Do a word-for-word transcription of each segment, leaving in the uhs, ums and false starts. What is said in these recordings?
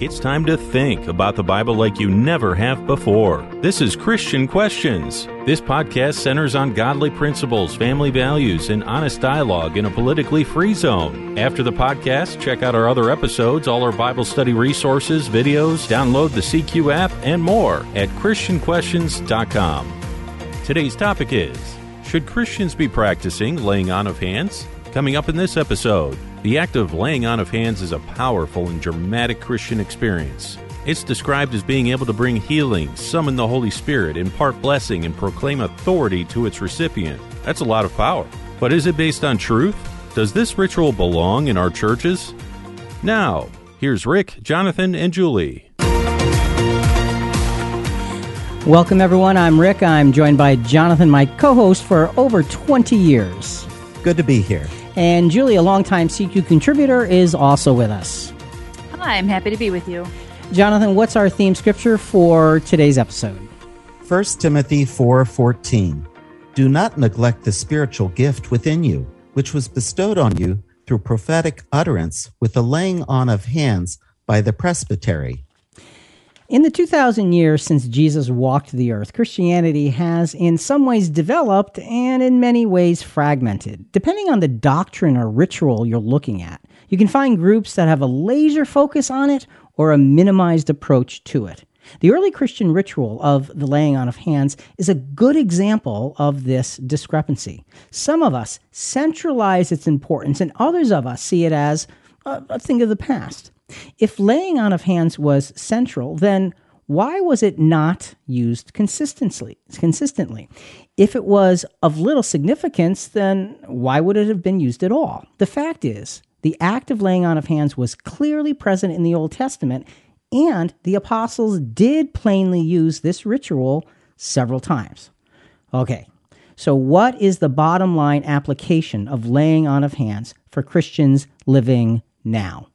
It's time to think about the Bible like you never have before. This is Christian Questions. This podcast centers on godly principles, family values, and honest dialogue in a politically free zone. After the podcast, check out our other episodes, all our Bible study resources, videos, download the C Q app, and more at Christian Questions dot com. Today's topic is, should Christians be practicing laying on of hands? Coming up in this episode, the act of laying on of hands is a powerful and dramatic Christian experience. It's described as being able to bring healing, summon the Holy Spirit, impart blessing, and proclaim authority to its recipient. That's a lot of power. But is it based on truth? Does this ritual belong in our churches? Now, here's Rick, Jonathan, and Julie. Welcome, everyone. I'm Rick. I'm joined by Jonathan, my co-host, for over twenty years. Good to be here. And Julie, a longtime C Q contributor, is also with us. Hi, I'm happy to be with you. Jonathan, what's our theme scripture for today's episode? First Timothy four fourteen. Do not neglect the spiritual gift within you, which was bestowed on you through prophetic utterance with the laying on of hands by the presbytery. In the two thousand years since Jesus walked the earth, Christianity has in some ways developed and in many ways fragmented. Depending on the doctrine or ritual you're looking at, you can find groups that have a laser focus on it or a minimized approach to it. The early Christian ritual of the laying on of hands is a good example of this discrepancy. Some of us centralize its importance, and others of us see it as a, a thing of the past. If laying on of hands was central, then why was it not used consistently? Consistently, if it was of little significance, then why would it have been used at all? The fact is, the act of laying on of hands was clearly present in the Old Testament, and the apostles did plainly use this ritual several times. Okay, so what is the bottom line application of laying on of hands for Christians living now?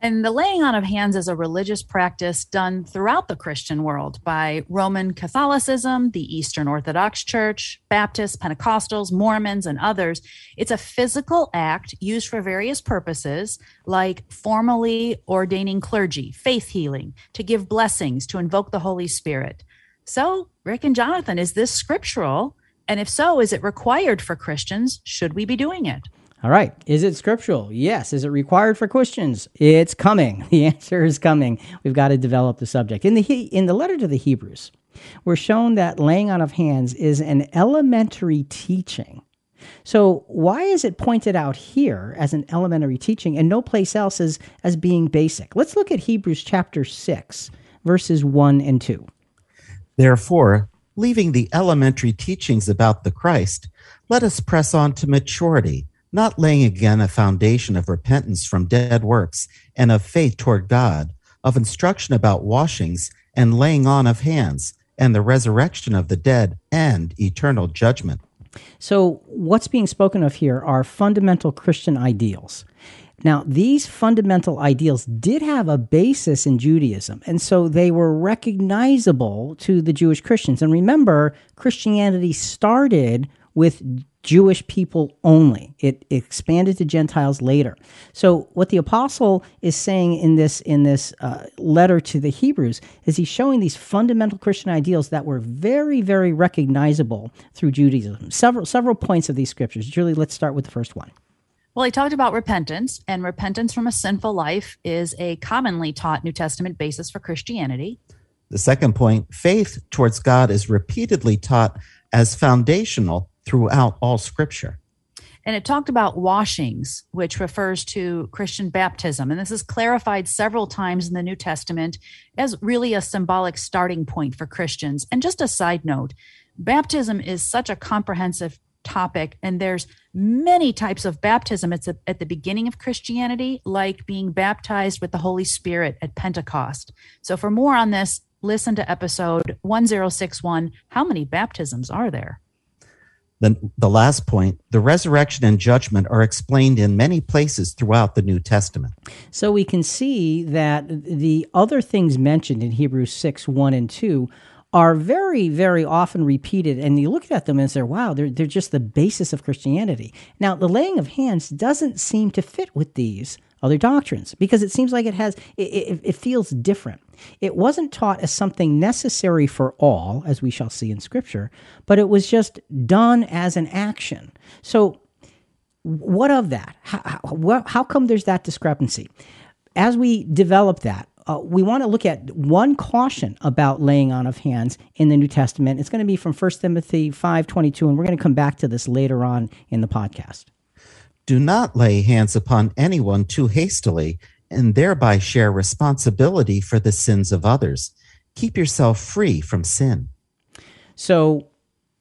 And the laying on of hands is a religious practice done throughout the Christian world by Roman Catholicism, the Eastern Orthodox Church, Baptists, Pentecostals, Mormons, and others. It's a physical act used for various purposes, like formally ordaining clergy, faith healing, to give blessings, to invoke the Holy Spirit. So, Rick and Jonathan, is this scriptural? And if so, is it required for Christians? Should we be doing it? All right. Is it scriptural? Yes. Is it required for Christians? It's coming. The answer is coming. We've got to develop the subject. In the he- in the letter to the Hebrews, we're shown that laying on of hands is an elementary teaching. So why is it pointed out here as an elementary teaching and no place else as, as being basic? Let's look at Hebrews chapter six, verses one and two. Therefore, leaving the elementary teachings about the Christ, let us press on to maturity, not laying again a foundation of repentance from dead works and of faith toward God, of instruction about washings and laying on of hands and the resurrection of the dead and eternal judgment. So what's being spoken of here are fundamental Christian ideals. Now, these fundamental ideals did have a basis in Judaism, and so they were recognizable to the Jewish Christians. And remember, Christianity started with Jewish people only. It expanded to Gentiles later. So what the apostle is saying in this in this uh, letter to the Hebrews is he's showing these fundamental Christian ideals that were very, very recognizable through Judaism. Several several points of these scriptures. Julie, let's start with the first one. Well, he talked about repentance, and repentance from a sinful life is a commonly taught New Testament basis for Christianity. The second point, faith towards God is repeatedly taught as foundational throughout all Scripture. And it talked about washings, which refers to Christian baptism. And this is clarified several times in the New Testament as really a symbolic starting point for Christians. And just a side note, baptism is such a comprehensive topic, and there's many types of baptism. It's a, at the beginning of Christianity, like being baptized with the Holy Spirit at Pentecost. So for more on this, listen to episode ten sixty-one, How Many Baptisms Are There? The, the last point, the resurrection and judgment are explained in many places throughout the New Testament. So we can see that the other things mentioned in Hebrews six, one, and two are very, very often repeated, and you look at them and say, wow, they're, they're just the basis of Christianity. Now, the laying of hands doesn't seem to fit with these other doctrines, because it seems like it has, it, it, it feels different. It wasn't taught as something necessary for all, as we shall see in Scripture, but it was just done as an action. So what of that? How, how, how come there's that discrepancy? As we develop that, Uh, we want to look at one caution about laying on of hands in the New Testament. It's going to be from First Timothy five twenty-two, and we're going to come back to this later on in the podcast. Do not lay hands upon anyone too hastily, and thereby share responsibility for the sins of others. Keep yourself free from sin. So,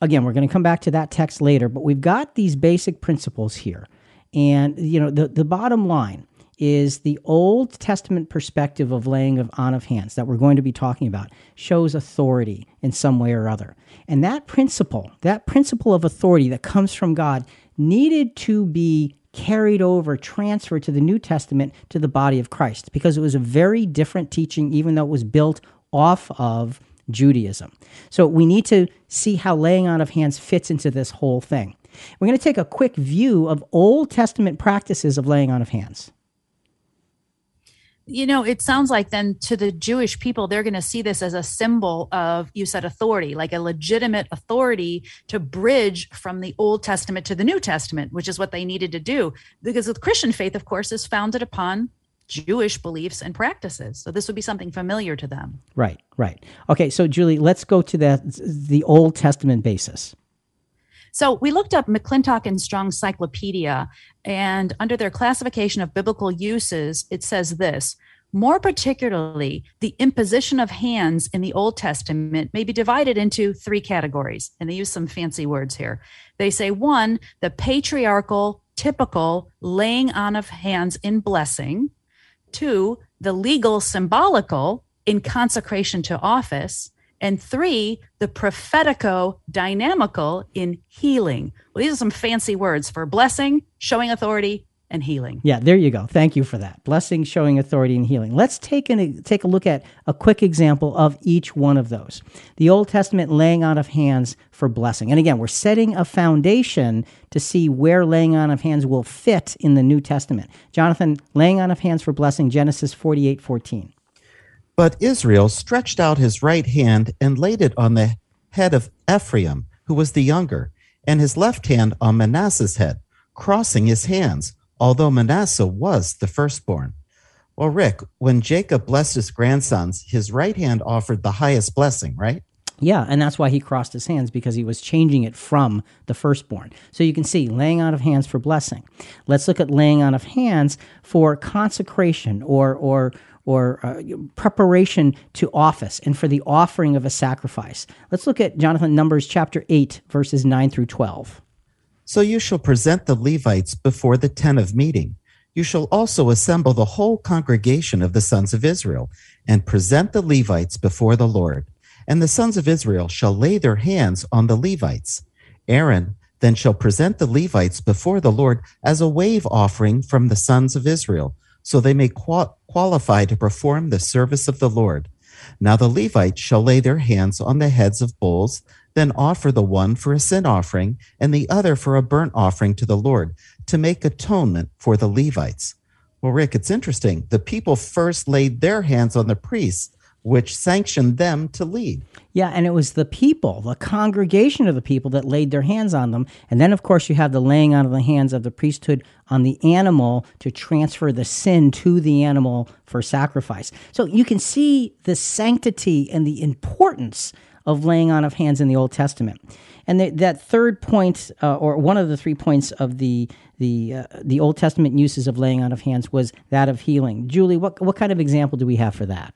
again, we're going to come back to that text later, but we've got these basic principles here. And, you know, the, the bottom line is the Old Testament perspective of laying of on of hands that we're going to be talking about shows authority in some way or other. And that principle, that principle of authority that comes from God, needed to be carried over, transferred to the New Testament, to the body of Christ, because it was a very different teaching, even though it was built off of Judaism. So we need to see how laying on of hands fits into this whole thing. We're going to take a quick view of Old Testament practices of laying on of hands. You know, it sounds like then to the Jewish people, they're going to see this as a symbol of, you said, authority, like a legitimate authority to bridge from the Old Testament to the New Testament, which is what they needed to do. Because the Christian faith, of course, is founded upon Jewish beliefs and practices. So this would be something familiar to them. Right, right. Okay, so Julie, let's go to the, the Old Testament basis. So we looked up McClintock and Strong's Cyclopedia, and under their classification of biblical uses, it says this: more particularly, the imposition of hands in the Old Testament may be divided into three categories, and they use some fancy words here. They say, one, the patriarchal, typical laying on of hands in blessing; two, the legal, symbolical in consecration to office; and three, the prophetico-dynamical in healing. Well, these are some fancy words for blessing, showing authority, and healing. Yeah, there you go. Thank you for that. Blessing, showing authority, and healing. Let's take, an, take a look at a quick example of each one of those. The Old Testament laying on of hands for blessing. And again, we're setting a foundation to see where laying on of hands will fit in the New Testament. Jonathan, laying on of hands for blessing, Genesis forty-eight fourteen. But Israel stretched out his right hand and laid it on the head of Ephraim, who was the younger, and his left hand on Manasseh's head, crossing his hands, although Manasseh was the firstborn. Well, Rick, when Jacob blessed his grandsons, his right hand offered the highest blessing, right? Yeah, and that's why he crossed his hands, because he was changing it from the firstborn. So you can see laying on of hands for blessing. Let's look at laying on of hands for consecration, or or or uh, preparation to office, and for the offering of a sacrifice. Let's look at, Jonathan, Numbers chapter eight, verses nine through twelve. So you shall present the Levites before the tent of meeting. You shall also assemble the whole congregation of the sons of Israel, and present the Levites before the Lord. And the sons of Israel shall lay their hands on the Levites. Aaron then shall present the Levites before the Lord as a wave offering from the sons of Israel, so they may qual- qualify to perform the service of the Lord. Now the Levites shall lay their hands on the heads of bulls, then offer the one for a sin offering and the other for a burnt offering to the Lord, to make atonement for the Levites. Well, Rick, it's interesting. The people first laid their hands on the priests, which sanctioned them to lead. Yeah, and it was the people, the congregation of the people, that laid their hands on them. And then, of course, you have the laying on of the hands of the priesthood on the animal to transfer the sin to the animal for sacrifice. So you can see the sanctity and the importance of laying on of hands in the Old Testament. And the, that third point, uh, or one of the three points of the the uh, the Old Testament uses of laying on of hands, was that of healing. Julie, what what kind of example do we have for that?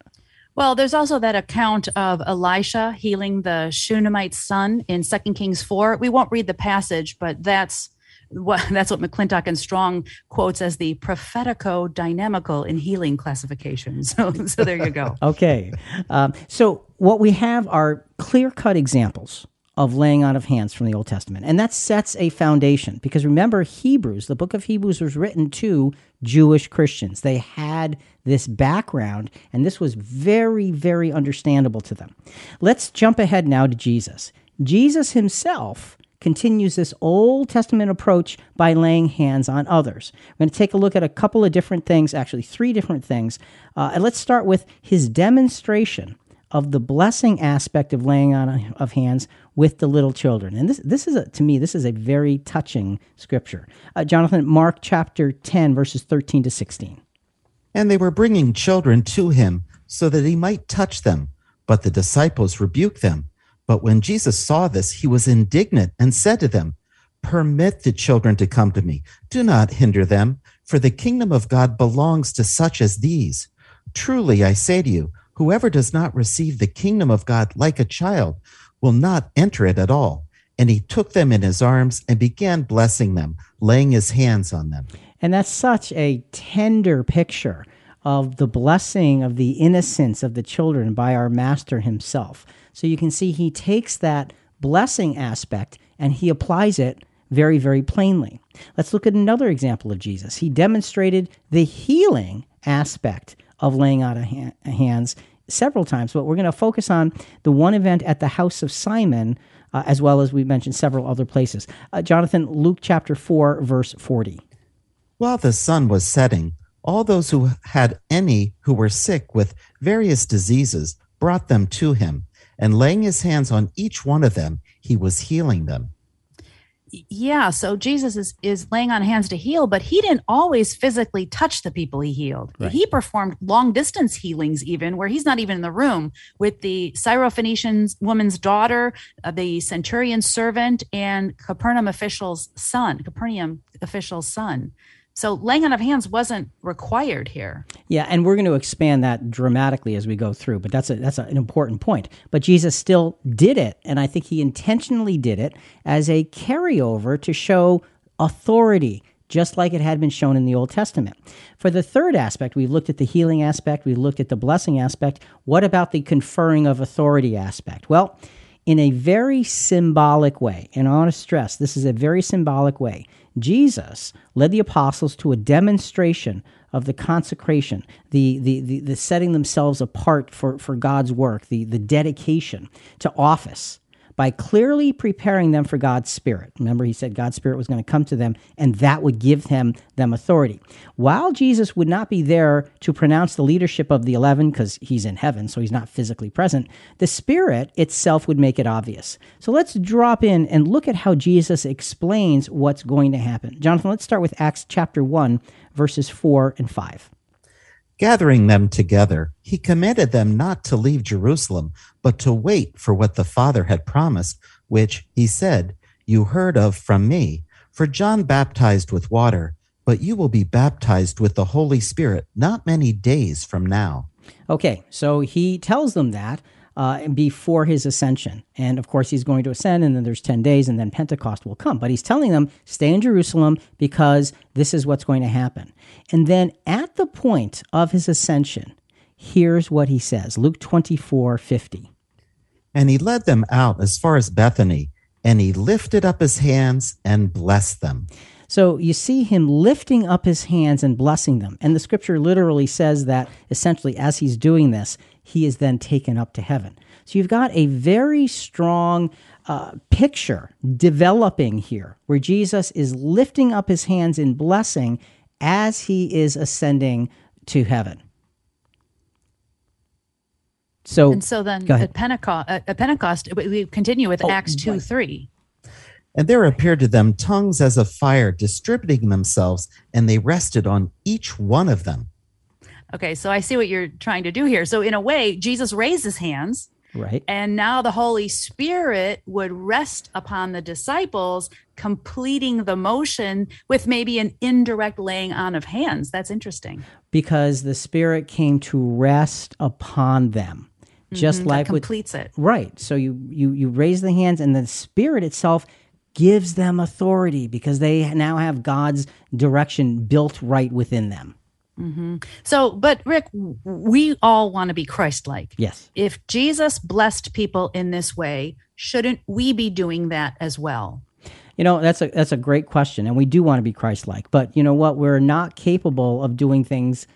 Well, there's also that account of Elisha healing the Shunammite's son in Second Kings four. We won't read the passage, but that's what, that's what McClintock and Strong quotes as the prophetico-dynamical in healing classification. So, so there you go. Okay. Um, so what we have are clear-cut examples of laying on of hands from the Old Testament. And that sets a foundation, because remember, Hebrews, the book of Hebrews, was written to Jewish Christians. They had this background, and this was very, very understandable to them. Let's jump ahead now to Jesus. Jesus himself continues this Old Testament approach by laying hands on others. We're going to take a look at a couple of different things, actually three different things. Uh, and let's start with his demonstration of the blessing aspect of laying on of hands with the little children. And this this is, a, to me, this is a very touching scripture. Uh, Jonathan, Mark chapter ten, verses thirteen to sixteen. And they were bringing children to him so that he might touch them, but the disciples rebuked them. But when Jesus saw this, he was indignant and said to them, "Permit the children to come to me. Do not hinder them, for the kingdom of God belongs to such as these. Truly, I say to you, whoever does not receive the kingdom of God like a child will not enter it at all." And he took them in his arms and began blessing them, laying his hands on them. And that's such a tender picture of the blessing of the innocence of the children by our Master himself. So you can see he takes that blessing aspect and he applies it very, very plainly. Let's look at another example of Jesus. He demonstrated the healing aspect of laying out of hands several times, but we're going to focus on the one event at the house of Simon, uh, as well as we mentioned several other places. Uh, Jonathan, Luke chapter four, verse forty. While the sun was setting, all those who had any who were sick with various diseases brought them to him. And laying his hands on each one of them, he was healing them. Yeah, so Jesus is, is laying on hands to heal, but he didn't always physically touch the people he healed. Right. He performed long-distance healings even, where he's not even in the room, with the Syrophoenician woman's daughter, uh, the centurion's servant, and Capernaum official's son, Capernaum official's son. So laying on of hands wasn't required here. Yeah, and we're going to expand that dramatically as we go through, but that's a, that's a, an important point. But Jesus still did it, and I think he intentionally did it as a carryover to show authority, just like it had been shown in the Old Testament. For the third aspect, we've looked at the healing aspect, we've looked at the blessing aspect. What about the conferring of authority aspect? Well, in a very symbolic way, and I want to stress, this is a very symbolic way, Jesus led the apostles to a demonstration of the consecration, the the the, the setting themselves apart for, for God's work, the, the dedication to office by clearly preparing them for God's Spirit. Remember, he said God's Spirit was going to come to them, and that would give them, them authority. While Jesus would not be there to pronounce the leadership of the eleven, because he's in heaven, so he's not physically present, the Spirit itself would make it obvious. So let's drop in and look at how Jesus explains what's going to happen. Jonathan, let's start with Acts chapter one, verses four and five. Gathering them together, he commanded them not to leave Jerusalem, but to wait for what the Father had promised, which, he said, you heard of from me. For John baptized with water, but you will be baptized with the Holy Spirit not many days from now. Okay, so he tells them that uh, before his ascension. And of course, he's going to ascend, and then there's ten days, and then Pentecost will come. But he's telling them, stay in Jerusalem, because this is what's going to happen. And then at the point of his ascension, here's what he says, Luke twenty-four fifty. And he led them out as far as Bethany, and he lifted up his hands and blessed them. So you see him lifting up his hands and blessing them. And the scripture literally says that essentially as he's doing this, he is then taken up to heaven. So you've got a very strong uh, picture developing here where Jesus is lifting up his hands in blessing as he is ascending to heaven. So, and so then at Pentecost, at Pentecost, we continue with oh, Acts two three. And there appeared to them tongues as of fire, distributing themselves, and they rested on each one of them. Okay, so I see what you're trying to do here. So in a way, Jesus raised his hands. Right. And now the Holy Spirit would rest upon the disciples, completing the motion with maybe an indirect laying on of hands. That's interesting. Because the Spirit came to rest upon them. Just mm-hmm, like that completes with, it. Right. So you, you you raise the hands, and the Spirit itself gives them authority because they now have God's direction built right within them. Mm-hmm. So, but Rick, we all want to be Christ-like. Yes. If Jesus blessed people in this way, shouldn't we be doing that as well? You know, that's a that's a great question, and we do want to be Christ-like. But you know what? We're not capable of doing things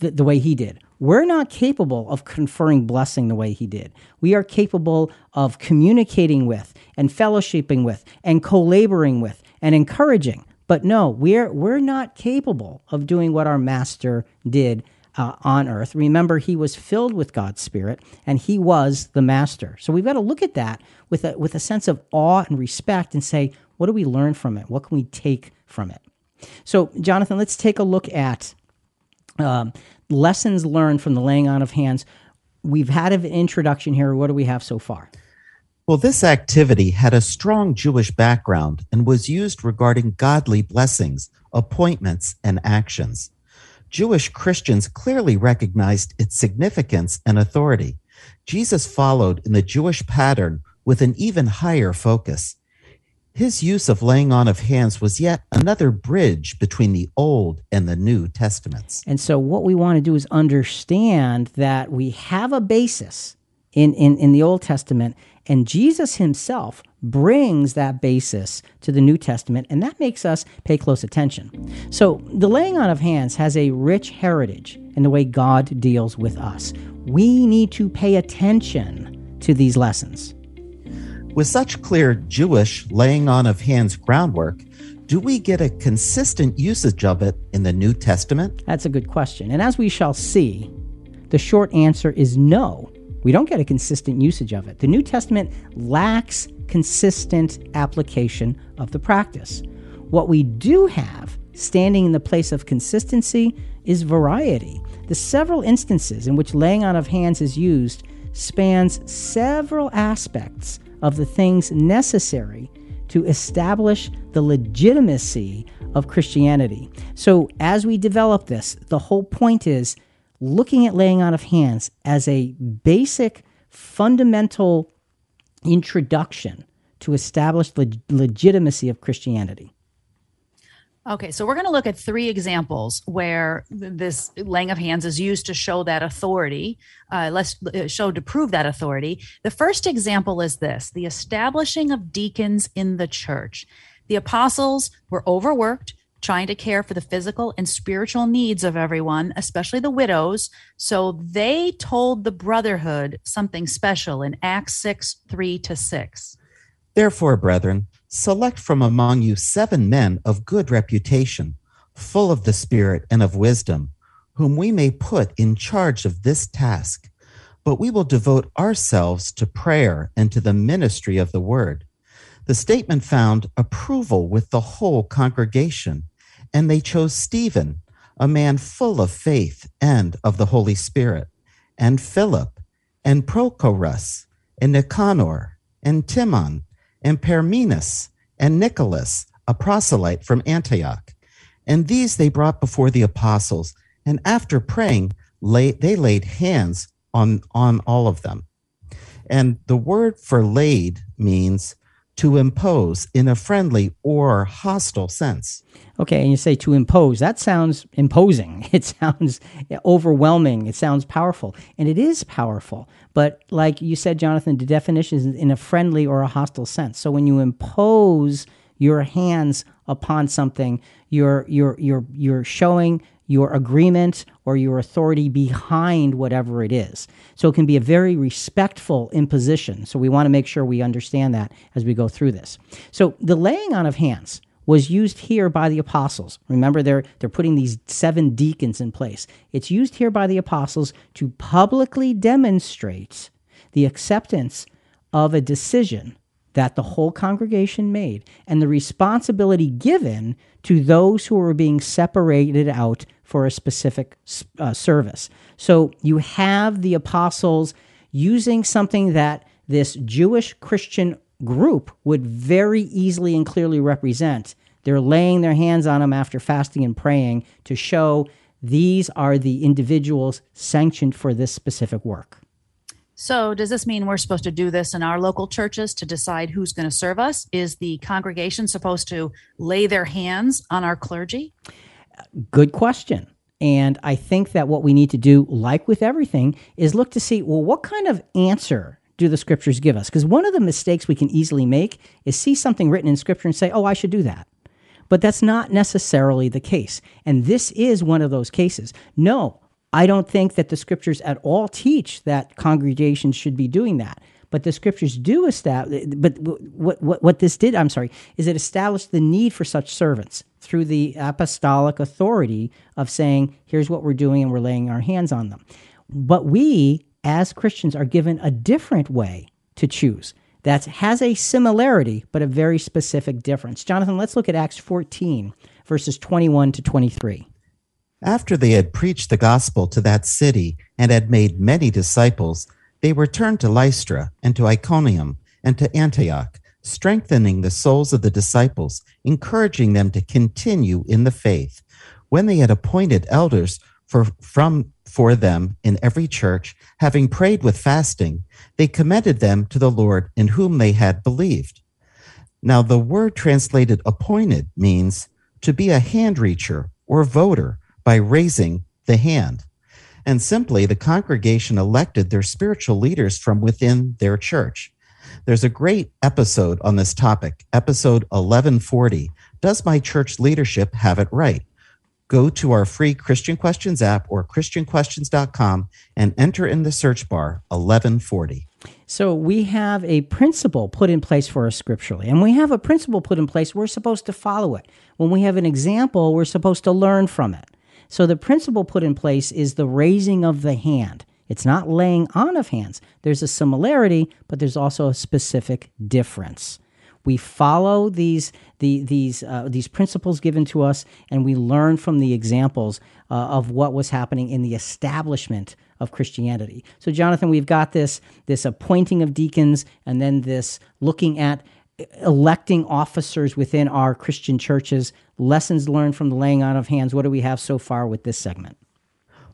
th- the way he did. We're not capable of conferring blessing the way he did. We are capable of communicating with and fellowshipping with and co-laboring with and encouraging. But no, we're we're not capable of doing what our master did uh, on earth. Remember, he was filled with God's Spirit, and he was the master. So we've got to look at that with a, with a sense of awe and respect and say, what do we learn from it? What can we take from it? So, Jonathan, let's take a look at um, lessons learned from the laying on of hands. We've had an introduction here. What do we have so far? Well, this activity had a strong Jewish background and was used regarding godly blessings, appointments, and actions. Jewish Christians clearly recognized its significance and authority. Jesus followed in the Jewish pattern with an even higher focus. His use of laying on of hands was yet another bridge between the Old and the New Testaments. And so what we want to do is understand that we have a basis in, in, in the Old Testament, and Jesus himself brings that basis to the New Testament, and that makes us pay close attention. So the laying on of hands has a rich heritage in the way God deals with us. We need to pay attention to these lessons. With such clear Jewish laying on of hands groundwork, do we get a consistent usage of it in the New Testament? That's a good question. And as we shall see, the short answer is no. We don't get a consistent usage of it. The New Testament lacks consistent application of the practice. What we do have standing in the place of consistency is variety. The several instances in which laying on of hands is used spans several aspects of the things necessary to establish the legitimacy of Christianity. So as we develop this, the whole point is looking at laying on of hands as a basic, fundamental introduction to establish the legitimacy of Christianity. Okay, so we're going to look at three examples where this laying of hands is used to show that authority, uh, let's show to prove that authority. The first example is this, the establishing of deacons in the church. The apostles were overworked, trying to care for the physical and spiritual needs of everyone, especially the widows. So they told the brotherhood something special in Acts six, three to six. Therefore, brethren, select from among you seven men of good reputation, full of the Spirit and of wisdom, whom we may put in charge of this task. But we will devote ourselves to prayer and to the ministry of the word. The statement found approval with the whole congregation, and they chose Stephen, a man full of faith and of the Holy Spirit, and Philip, and Prochorus, and Nicanor, and Timon, and Parmenas, and Nicholas, a proselyte from Antioch. And these they brought before the apostles, and after praying, lay, they laid hands on, on all of them. And the word for laid means to impose in a friendly or hostile sense. Okay, and you say to impose. That sounds imposing. It sounds overwhelming. It sounds powerful. And it is powerful. But like you said, Jonathan, the definition is in a friendly or a hostile sense. So when you impose your hands upon something, you're you're you're you're showing your agreement or your authority behind whatever it is. So it can be a very respectful imposition. So we want to make sure we understand that as we go through this. So the laying on of hands was used here by the apostles. Remember, they're, they're putting these seven deacons in place. It's used here by the apostles to publicly demonstrate the acceptance of a decision that the whole congregation made, and the responsibility given to those who were being separated out for a specific uh, service. So you have the apostles using something that this Jewish Christian group would very easily and clearly represent. They're laying their hands on them after fasting and praying to show these are the individuals sanctioned for this specific work. So does this mean we're supposed to do this in our local churches to decide who's going to serve us? Is the congregation supposed to lay their hands on our clergy? Good question. And I think that what we need to do, like with everything, is look to see, well, what kind of answer do the scriptures give us? Because one of the mistakes we can easily make is see something written in scripture and say, oh, I should do that. But that's not necessarily the case. And this is one of those cases. No, I don't think that the scriptures at all teach that congregations should be doing that. But the scriptures do establish, but what, what, what this did, I'm sorry, is it established the need for such servants through the apostolic authority of saying, here's what we're doing and we're laying our hands on them. But we, as Christians, are given a different way to choose that has a similarity, but a very specific difference. Jonathan, let's look at Acts fourteen, verses twenty-one to twenty-three. After they had preached the gospel to that city and had made many disciples, they returned to Lystra and to Iconium and to Antioch, strengthening the souls of the disciples, encouraging them to continue in the faith. When they had appointed elders for from for them in every church, having prayed with fasting, they commended them to the Lord in whom they had believed. Now the word translated appointed means to be a hand-reacher or voter by raising the hand. And simply, the congregation elected their spiritual leaders from within their church. There's a great episode on this topic, episode eleven forty, Does My Church Leadership Have It Right? Go to our free Christian Questions app or Christian Questions dot com and enter in the search bar eleven forty. So we have a principle put in place for us scripturally, and we have a principle put in place. We're supposed to follow it. When we have an example, we're supposed to learn from it. So the principle put in place is the raising of the hand. It's not laying on of hands. There's a similarity, but there's also a specific difference. We follow these the, these uh, these principles given to us, and we learn from the examples uh, of what was happening in the establishment of Christianity. So, Jonathan, we've got this this appointing of deacons, and then this looking at electing officers within our Christian churches, lessons learned from the laying on of hands. What do we have so far with this segment?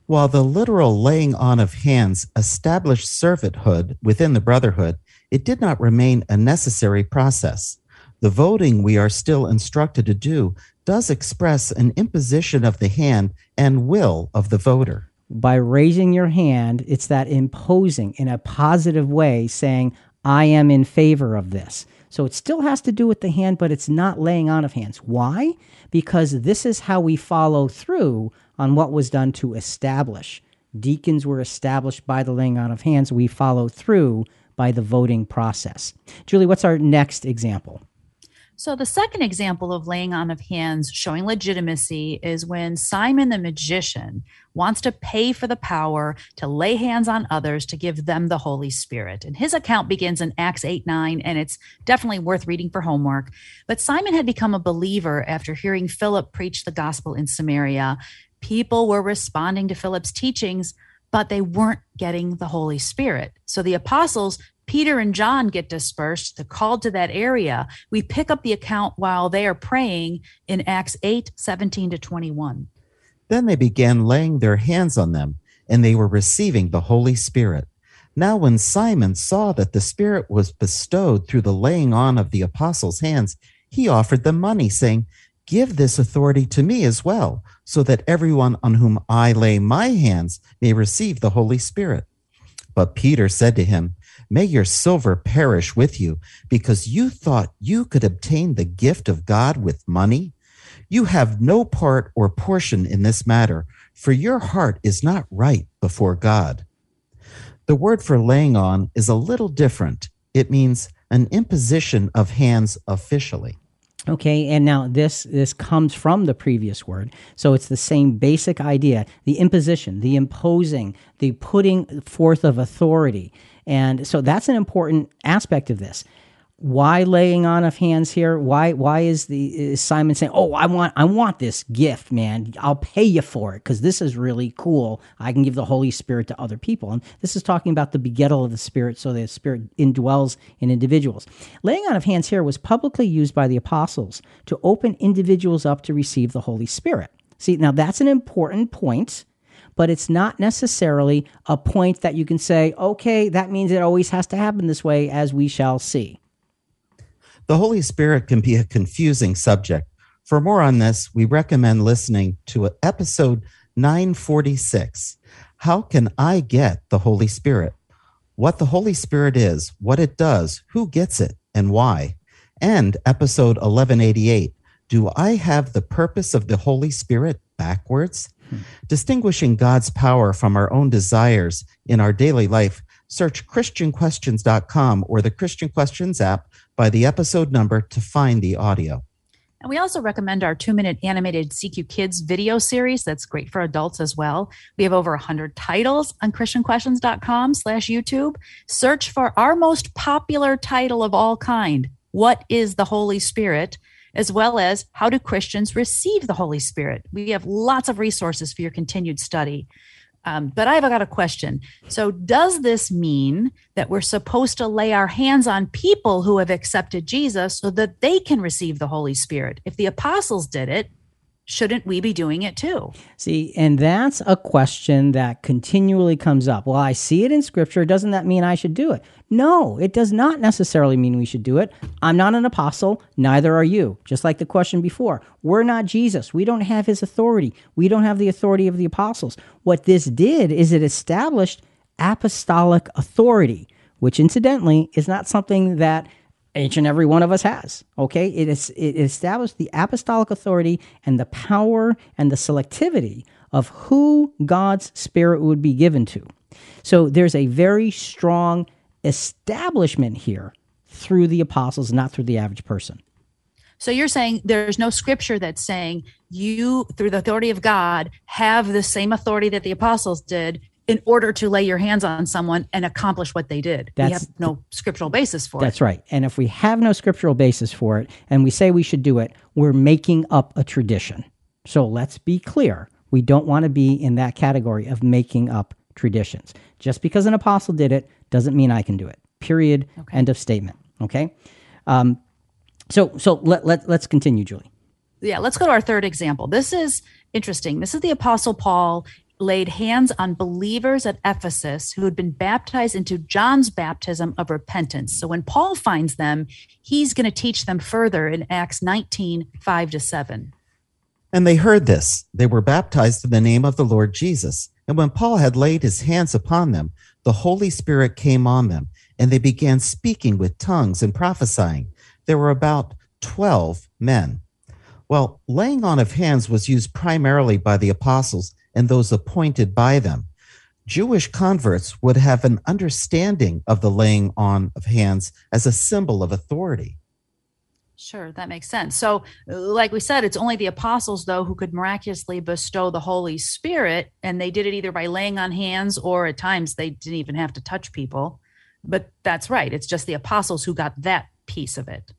While the literal laying on of hands established servanthood within the brotherhood, it did not remain a necessary process. The voting we are still instructed to do does express an imposition of the hand and will of the voter. By raising your hand, it's that imposing in a positive way, saying, I am in favor of this. So it still has to do with the hand, but it's not laying on of hands. Why? Because this is how we follow through on what was done to establish. Deacons were established by the laying on of hands. We follow through by the voting process. Julie, what's our next example? So the second example of laying on of hands showing legitimacy is when Simon the magician wants to pay for the power to lay hands on others to give them the Holy Spirit. And his account begins in Acts eight nine, and it's definitely worth reading for homework. But Simon had become a believer after hearing Philip preach the gospel in Samaria. People were responding to Philip's teachings, but they weren't getting the Holy Spirit. So the apostles, Peter and John, get dispersed. They're called to that area. We pick up the account while they are praying in Acts eight, seventeen to twenty-one. Then they began laying their hands on them, and they were receiving the Holy Spirit. Now when Simon saw that the Spirit was bestowed through the laying on of the apostles' hands, he offered them money, saying, Give this authority to me as well, so that everyone on whom I lay my hands may receive the Holy Spirit. But Peter said to him, May your silver perish with you, because you thought you could obtain the gift of God with money. You have no part or portion in this matter, for your heart is not right before God. The word for laying on is a little different. It means an imposition of hands officially. Okay, and now this this comes from the previous word, so it's the same basic idea, the imposition, the imposing, the putting forth of authority. And so that's an important aspect of this. Why laying on of hands here? Why why is the is Simon saying, oh, I want I want this gift, man. I'll pay you for it because this is really cool. I can give the Holy Spirit to other people. And this is talking about the begettal of the Spirit, so the Spirit indwells in individuals. Laying on of hands here was publicly used by the apostles to open individuals up to receive the Holy Spirit. See, now that's an important point, but it's not necessarily a point that you can say, okay, that means it always has to happen this way, as we shall see. The Holy Spirit can be a confusing subject. For more on this, we recommend listening to episode nine forty-six, How Can I Get the Holy Spirit? What the Holy Spirit is, what it does, who gets it, and why. And episode eleven eighty-eight, Do I Have the Purpose of the Holy Spirit Backwards? Hmm. Distinguishing God's power from our own desires in our daily life, search Christian Questions dot com or the Christian Questions app by the episode number to find the audio. And we also recommend our two-minute animated C Q Kids video series that's great for adults as well. We have over one hundred titles on Christian Questions dot com slash YouTube. Search for our most popular title of all kind, What is the Holy Spirit?, as well as How do Christians Receive the Holy Spirit? We have lots of resources for your continued study. Um, but I've got a question. So does this mean that we're supposed to lay our hands on people who have accepted Jesus so that they can receive the Holy Spirit? If the apostles did it, shouldn't we be doing it too? See, and that's a question that continually comes up. Well, I see it in Scripture. Doesn't that mean I should do it? No, it does not necessarily mean we should do it. I'm not an apostle. Neither are you. Just like the question before, we're not Jesus. We don't have his authority. We don't have the authority of the apostles. What this did is it established apostolic authority, which incidentally is not something that each and every one of us has, okay? It is it established the apostolic authority and the power and the selectivity of who God's Spirit would be given to. So there's a very strong establishment here through the apostles, not through the average person. So you're saying there's no scripture that's saying you, through the authority of God, have the same authority that the apostles did in order to lay your hands on someone and accomplish what they did. That's, we have no scriptural basis for that's it. That's right. And if we have no scriptural basis for it, and we say we should do it, we're making up a tradition. So let's be clear. We don't want to be in that category of making up traditions. Just because an apostle did it doesn't mean I can do it. Period. Okay. End of statement. Okay? Um, so so let, let, let's continue, Julie. Yeah, let's go to our third example. This is interesting. This is the Apostle Paul laid hands on believers at Ephesus who had been baptized into John's baptism of repentance. So when Paul finds them, he's going to teach them further in Acts nineteen, five to seven. And they heard this. They were baptized in the name of the Lord Jesus. And when Paul had laid his hands upon them, the Holy Spirit came on them, and they began speaking with tongues and prophesying. There were about twelve men. Well, laying on of hands was used primarily by the apostles and those appointed by them. Jewish converts would have an understanding of the laying on of hands as a symbol of authority. Sure, that makes sense. So, like we said, it's only the apostles, though, who could miraculously bestow the Holy Spirit, and they did it either by laying on hands or at times they didn't even have to touch people. But that's right. It's just the apostles who got that piece of it.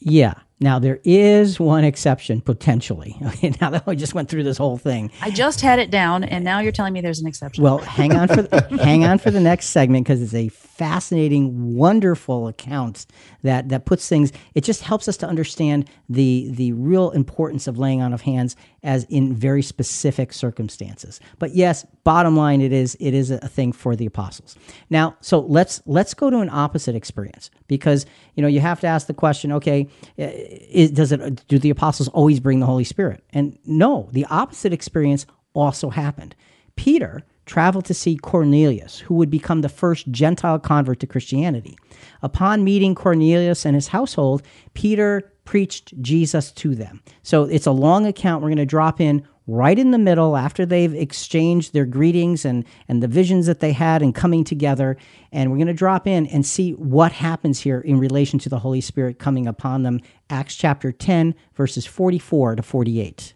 Yeah. Now, there is one exception, potentially. Okay, now that we just went through this whole thing. I just had it down, and now you're telling me there's an exception. Well, hang on for the, hang on for the next segment, because it's a fascinating, wonderful account that, that puts things, it just helps us to understand the, the real importance of laying on of hands as in very specific circumstances. But yes, bottom line, it is it is a thing for the apostles. Now, so let's let's go to an opposite experience, because you know you have to ask the question, okay, Is, does it do the apostles always bring the Holy Spirit? And no, the opposite experience also happened. Peter traveled to see Cornelius, who would become the first Gentile convert to Christianity. Upon meeting Cornelius and his household, Peter preached Jesus to them. So it's a long account. We're going to drop in right in the middle after they've exchanged their greetings and, and the visions that they had and coming together. And we're going to drop in and see what happens here in relation to the Holy Spirit coming upon them. Acts chapter ten, verses forty-four to forty-eight.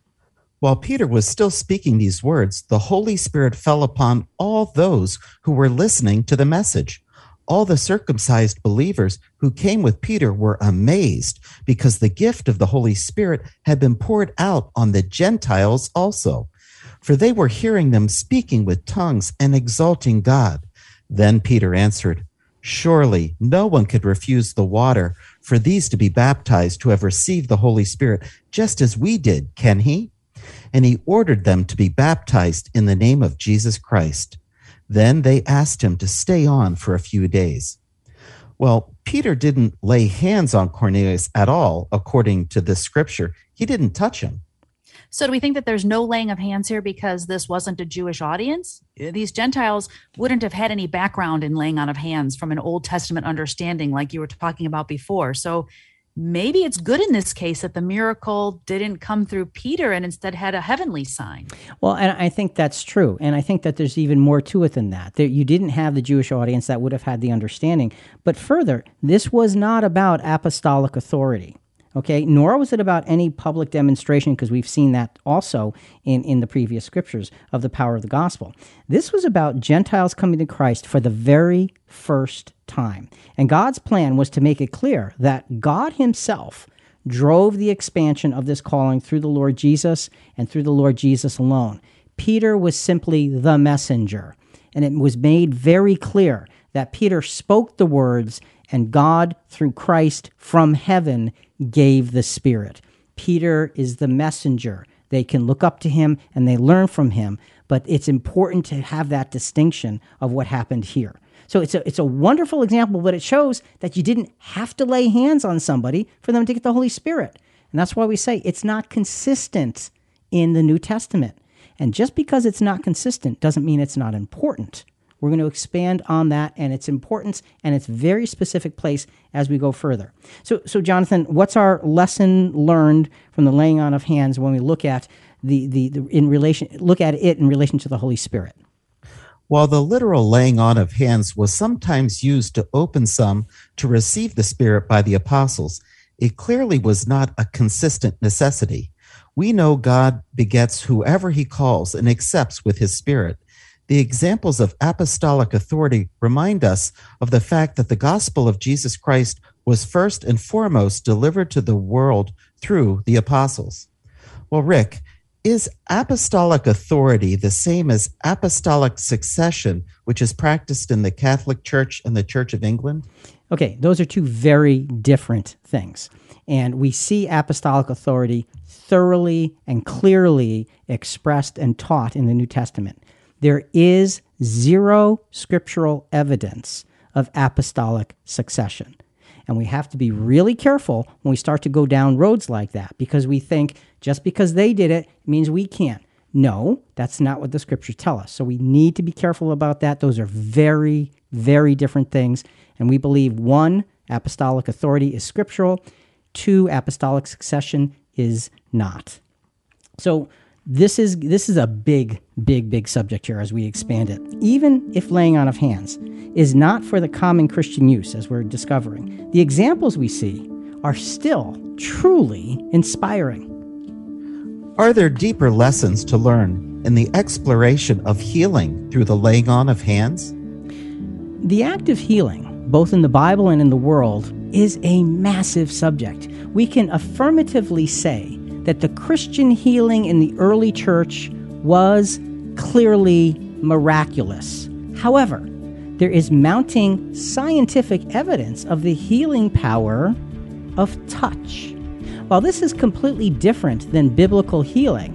While Peter was still speaking these words, the Holy Spirit fell upon all those who were listening to the message. All the circumcised believers who came with Peter were amazed, because the gift of the Holy Spirit had been poured out on the Gentiles also, for they were hearing them speaking with tongues and exalting God. Then Peter answered, "Surely no one could refuse the water for these to be baptized who have received the Holy Spirit, just as we did, can he?" And he ordered them to be baptized in the name of Jesus Christ. Then they asked him to stay on for a few days. Well, Peter didn't lay hands on Cornelius at all, according to this scripture. He didn't touch him. So do we think that there's no laying of hands here because this wasn't a Jewish audience? These Gentiles wouldn't have had any background in laying on of hands from an Old Testament understanding like you were talking about before. So maybe it's good in this case that the miracle didn't come through Peter and instead had a heavenly sign. Well, and I think that's true. And I think that there's even more to it than that. That you didn't have the Jewish audience that would have had the understanding. But further, this was not about apostolic authority. Okay, nor was it about any public demonstration, because we've seen that also in, in the previous scriptures of the power of the gospel. This was about Gentiles coming to Christ for the very first time. And God's plan was to make it clear that God himself drove the expansion of this calling through the Lord Jesus and through the Lord Jesus alone. Peter was simply the messenger, and it was made very clear that Peter spoke the words, and God, through Christ from heaven, gave the Spirit. Peter is the messenger. They can look up to him and they learn from him, but it's important to have that distinction of what happened here. So it's a, it's a wonderful example, but it shows that you didn't have to lay hands on somebody for them to get the Holy Spirit. And that's why we say it's not consistent in the New Testament. And just because it's not consistent doesn't mean it's not important. We're going to expand on that and its importance and its very specific place as we go further. So, so Jonathan, what's our lesson learned from the laying on of hands when we look at the, the, the in relation look at it in relation to the Holy Spirit? While the literal laying on of hands was sometimes used to open some to receive the Spirit by the apostles, it clearly was not a consistent necessity. We know God begets whoever he calls and accepts with his Spirit. The examples of apostolic authority remind us of the fact that the gospel of Jesus Christ was first and foremost delivered to the world through the apostles. Well, Rick, is apostolic authority the same as apostolic succession, which is practiced in the Catholic Church and the Church of England? Okay, those are two very different things. And we see apostolic authority thoroughly and clearly expressed and taught in the New Testament. There is zero scriptural evidence of apostolic succession. And we have to be really careful when we start to go down roads like that, because we think just because they did it means we can't. No, that's not what the scriptures tell us. So we need to be careful about that. Those are very, very different things. And we believe, one, apostolic authority is scriptural. Two, apostolic succession is not. So This is this is a big, big, big subject here as we expand it. Even if laying on of hands is not for the common Christian use, as we're discovering, the examples we see are still truly inspiring. Are there deeper lessons to learn in the exploration of healing through the laying on of hands? The act of healing, both in the Bible and in the world, is a massive subject. We can affirmatively say that the Christian healing in the early church was clearly miraculous. However, there is mounting scientific evidence of the healing power of touch. While this is completely different than biblical healing,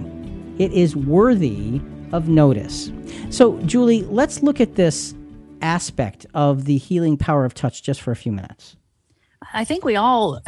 it is worthy of notice. So, Julie, let's look at this aspect of the healing power of touch just for a few minutes. I think we all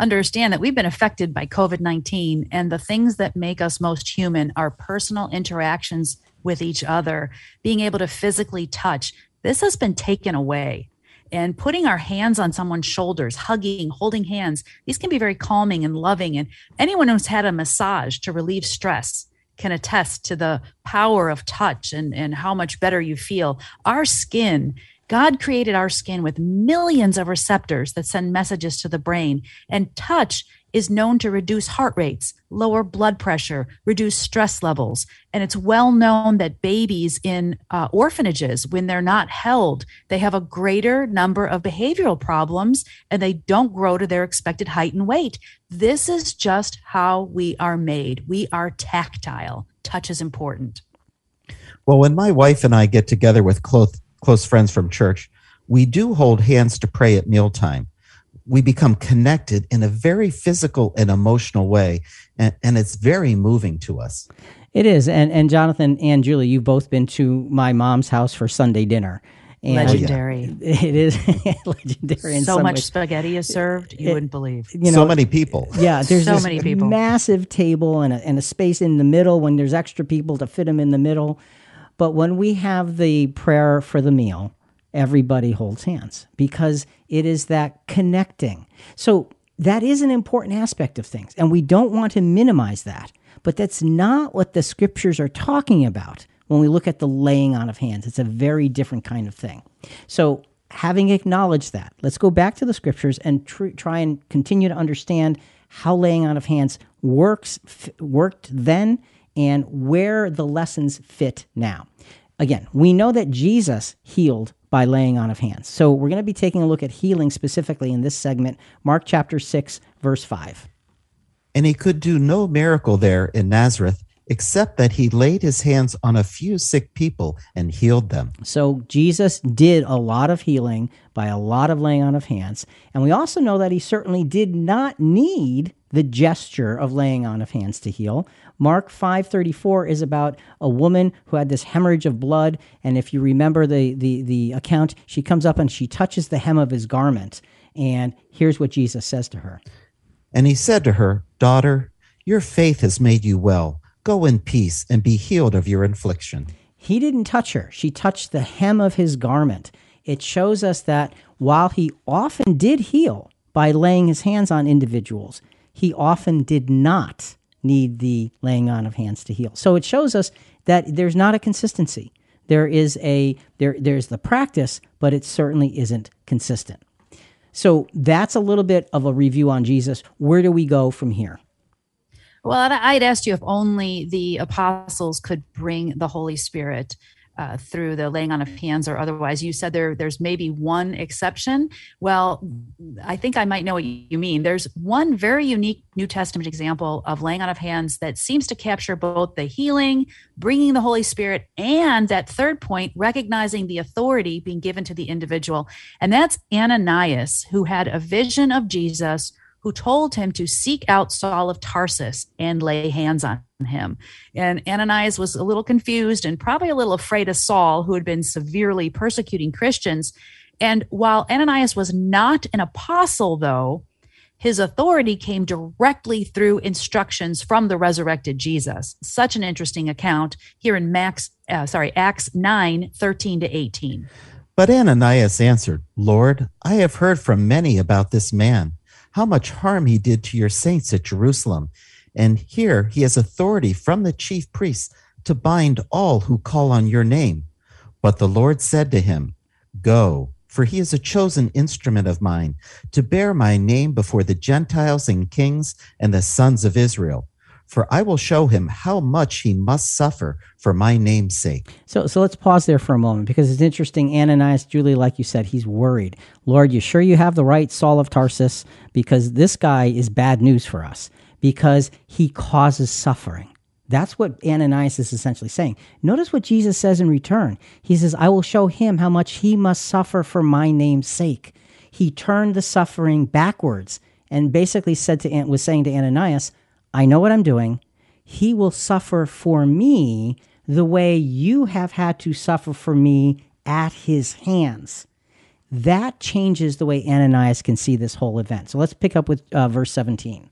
understand that we've been affected by covid nineteen, and the things that make us most human are personal interactions with each other, being able to physically touch. This has been taken away. And putting our hands on someone's shoulders, hugging, holding hands, these can be very calming and loving. And anyone who's had a massage to relieve stress can attest to the power of touch and, and how much better you feel. Our skin God created our skin with millions of receptors that send messages to the brain, and touch is known to reduce heart rates, lower blood pressure, reduce stress levels. And it's well known that babies in uh, orphanages, when they're not held, they have a greater number of behavioral problems, and they don't grow to their expected height and weight. This is just how we are made. We are tactile. Touch is important. Well, when my wife and I get together with close close friends from church, we do hold hands to pray at mealtime. We become connected in a very physical and emotional way, and, and it's very moving to us. It is. And, and Jonathan and Julie, you've both been to my mom's house for Sunday dinner. And legendary. It is legendary. In so some much ways. Spaghetti is served, you it, wouldn't believe. You know, so many people. Yeah, there's so this many people. Massive table and a, and a space in the middle when there's extra people to fit them in the middle. But when we have the prayer for the meal, everybody holds hands because it is that connecting. So that is an important aspect of things, and we don't want to minimize that. But that's not what the scriptures are talking about when we look at the laying on of hands. It's a very different kind of thing. So having acknowledged that, let's go back to the scriptures and tr- try and continue to understand how laying on of hands works, f- worked then and where the lessons fit now. Again, we know that Jesus healed by laying on of hands. So we're going to be taking a look at healing specifically in this segment, Mark chapter six, verse five. And he could do no miracle there in Nazareth, except that he laid his hands on a few sick people and healed them. So Jesus did a lot of healing by a lot of laying on of hands. And we also know that he certainly did not need the gesture of laying on of hands to heal. Mark five thirty-four is about a woman who had this hemorrhage of blood. And if you remember the, the, the account, she comes up and she touches the hem of his garment. And here's what Jesus says to her. And he said to her, "Daughter, your faith has made you well. Go in peace and be healed of your affliction." He didn't touch her. She touched the hem of his garment. It shows us that while he often did heal by laying his hands on individuals, he often did not need the laying on of hands to heal. So it shows us that there's not a consistency. There is a there. There's the practice, but it certainly isn't consistent. So that's a little bit of a review on Jesus. Where do we go from here? Well, I'd asked you if only the apostles could bring the Holy Spirit uh, through the laying on of hands or otherwise. You said there there's maybe one exception. Well, I think I might know what you mean. There's one very unique New Testament example of laying on of hands that seems to capture both the healing, bringing the Holy Spirit, and that third point, recognizing the authority being given to the individual. And that's Ananias, who had a vision of Jesus, who told him to seek out Saul of Tarsus and lay hands on him. And Ananias was a little confused and probably a little afraid of Saul, who had been severely persecuting Christians. And while Ananias was not an apostle, though, his authority came directly through instructions from the resurrected Jesus. Such an interesting account here in Max, uh, sorry, Acts nine, thirteen to eighteen. But Ananias answered, "Lord, I have heard from many about this man, how much harm he did to your saints at Jerusalem. And here he has authority from the chief priests to bind all who call on your name." But the Lord said to him, "Go, for he is a chosen instrument of mine to bear my name before the Gentiles and kings and the sons of Israel. For I will show him how much he must suffer for my name's sake." So so let's pause there for a moment, because it's interesting. Ananias, Julie, like you said, he's worried. Lord, you sure you have the right Saul of Tarsus? Because this guy is bad news for us, because he causes suffering. That's what Ananias is essentially saying. Notice what Jesus says in return. He says, "I will show him how much he must suffer for my name's sake." He turned the suffering backwards and basically said to was saying to Ananias, "I know what I'm doing. He will suffer for me the way you have had to suffer for me at his hands." That changes the way Ananias can see this whole event. So let's pick up with uh, verse seventeen.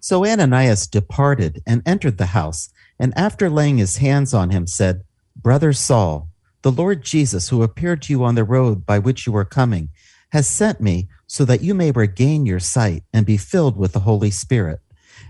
So Ananias departed and entered the house, and after laying his hands on him said, "Brother Saul, the Lord Jesus, who appeared to you on the road by which you were coming, has sent me so that you may regain your sight and be filled with the Holy Spirit."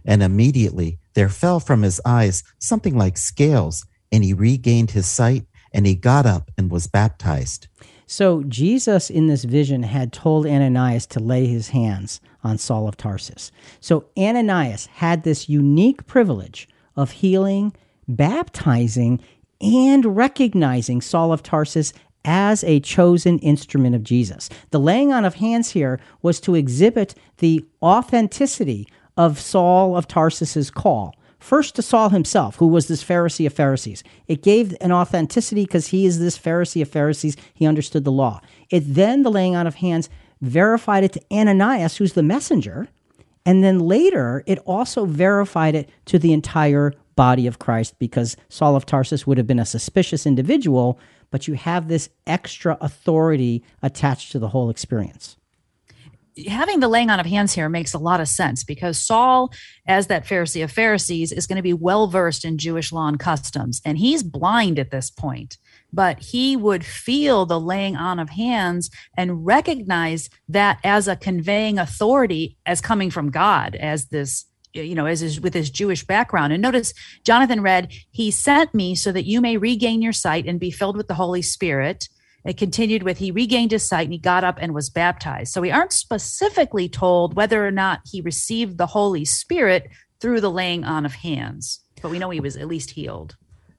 And immediately there fell from his eyes something like scales, and he regained his sight, and he got up and was baptized. So Jesus in this vision had told Ananias to lay his hands on Saul of Tarsus. So Ananias had this unique privilege of healing, baptizing, and recognizing Saul of Tarsus as a chosen instrument of Jesus. The laying on of hands here was to exhibit the authenticity of Saul of Tarsus's call, first to Saul himself, who was this Pharisee of Pharisees. It gave an authenticity because he is this Pharisee of Pharisees. He understood the law. It then, the laying on of hands, verified it to Ananias, who's the messenger, and then later it also verified it to the entire body of Christ, because Saul of Tarsus would have been a suspicious individual, but you have this extra authority attached to the whole experience. Having the laying on of hands here makes a lot of sense, because Saul, as that Pharisee of Pharisees, is going to be well-versed in Jewish law and customs, and he's blind at this point. but he would feel the laying on of hands and recognize that as a conveying authority, as coming from God, as this, you know, as his, with his Jewish background. And notice Jonathan read, he sent me so that you may regain your sight and be filled with the Holy Spirit. It continued with, he regained his sight and he got up and was baptized. So we aren't specifically told whether or not he received the Holy Spirit through the laying on of hands, but we know he was at least healed.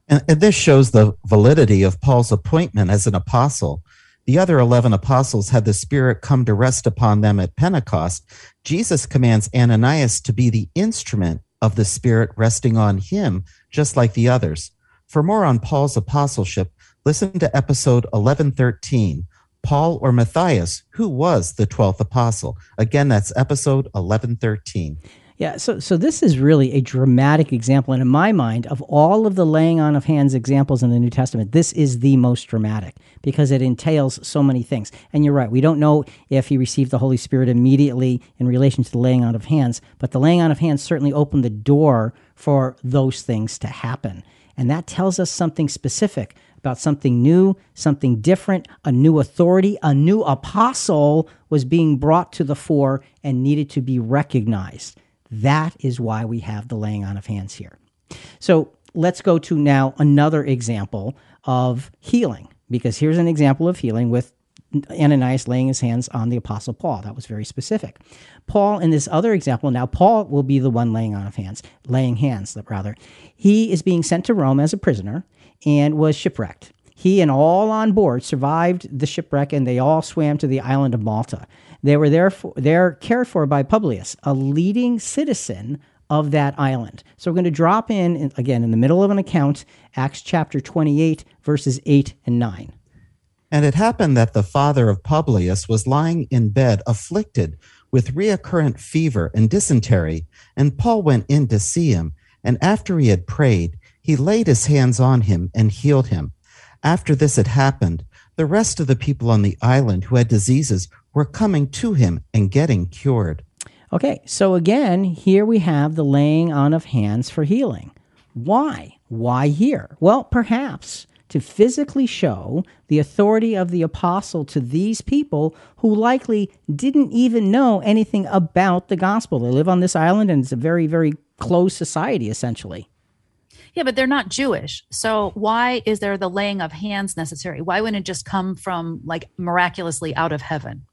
And, and this shows the validity of Paul's appointment as an apostle. The other eleven apostles had the Spirit come to rest upon them at Pentecost. Jesus commands Ananias to be the instrument of the Spirit resting on him, just like the others. For more on Paul's apostleship, listen to episode eleven thirteen, Paul or Matthias, who was the twelfth apostle. Again, that's episode eleven thirteen. Yeah, so so this is really a dramatic example, and in my mind, of all of the laying on of hands examples in the New Testament, this is the most dramatic because it entails so many things. And you're right, we don't know if he received the Holy Spirit immediately in relation to the laying on of hands, but the laying on of hands certainly opened the door for those things to happen. And that tells us something specific about something new, something different, a new authority, a new apostle was being brought to the fore and needed to be recognized. That is why we have the laying on of hands here. So let's go to now another example of healing, because here's an example of healing with Ananias laying his hands on the Apostle Paul. That was very specific. Paul, in this other example, now Paul will be the one laying on of hands, laying hands, rather. He is being sent to Rome as a prisoner and was shipwrecked. He and all on board survived the shipwreck, and they all swam to the island of Malta. They were there for, they're cared for by Publius, a leading citizen of that island. So we're going to drop in, again, in the middle of an account, Acts chapter twenty-eight, verses eight and nine. And it happened that the father of Publius was lying in bed, afflicted with recurrent fever and dysentery, and Paul went in to see him. And after he had prayed, he laid his hands on him and healed him. After this had happened, the rest of the people on the island who had diseases were coming to him and getting cured. Okay, so again, here we have the laying on of hands for healing. Why? Why here? Well, perhaps to physically show the authority of the apostle to these people who likely didn't even know anything about the gospel. They live on this island, and it's a very, very closed society, essentially. Yeah, but they're not Jewish. So why is there the laying of hands necessary? Why wouldn't it just come from, like, miraculously out of heaven?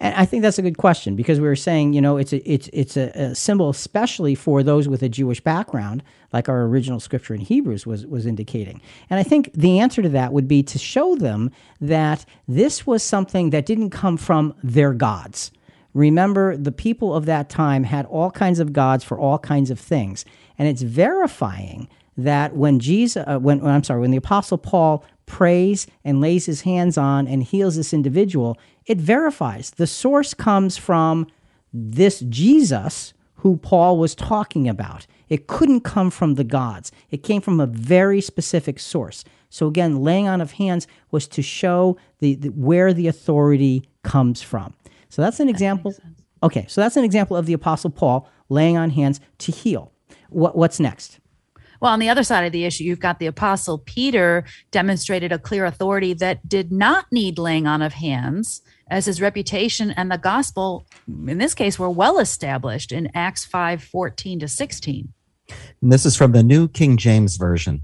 And I think that's a good question, because we were saying, you know, it's a, it's it's a, a symbol, especially for those with a Jewish background, like our original scripture in Hebrews was was indicating. And I think the answer to that would be to show them that this was something that didn't come from their gods. Remember, the people of that time had all kinds of gods for all kinds of things, and it's verifying that when Jesus, uh, when, when I'm sorry, when the Apostle Paul prays and lays his hands on and heals this individual, it verifies the source comes from this Jesus who Paul was talking about. It couldn't come from the gods. It came from a very specific source. So again, laying on of hands was to show the, the where the authority comes from. So that's an example. Okay, so that's an example of the Apostle Paul laying on hands to heal. What, what's next? Well, on the other side of the issue, you've got the Apostle Peter demonstrated a clear authority that did not need laying on of hands, as his reputation and the gospel, in this case, were well established in Acts five, fourteen to sixteen. And this is from the New King James Version.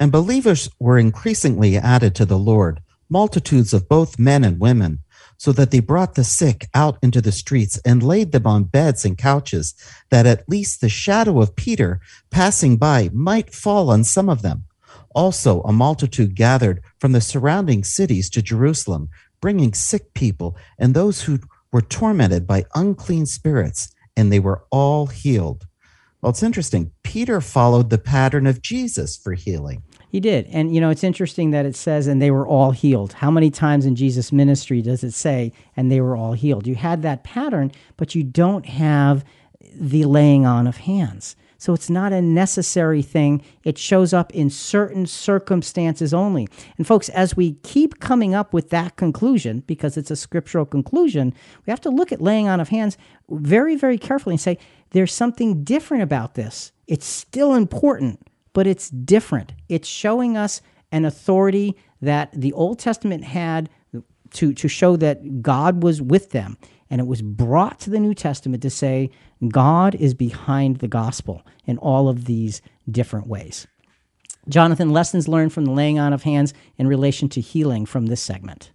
And believers were increasingly added to the Lord, multitudes of both men and women, so that they brought the sick out into the streets and laid them on beds and couches, that at least the shadow of Peter passing by might fall on some of them. Also, a multitude gathered from the surrounding cities to Jerusalem, bringing sick people and those who were tormented by unclean spirits, and they were all healed. Well, it's interesting. Peter followed the pattern of Jesus for healing. He did. And, you know, it's interesting that it says, and they were all healed. How many times in Jesus' ministry does it say, and they were all healed? You had that pattern, but you don't have the laying on of hands. So it's not a necessary thing. It shows up in certain circumstances only. And folks, as we keep coming up with that conclusion, because it's a scriptural conclusion, we have to look at laying on of hands very, very carefully and say, there's something different about this. It's still important, but it's different. It's showing us an authority that the Old Testament had to, to show that God was with them. And it was brought to the New Testament to say God is behind the gospel in all of these different ways. Jonathan, lessons learned from the laying on of hands in relation to healing from this segment.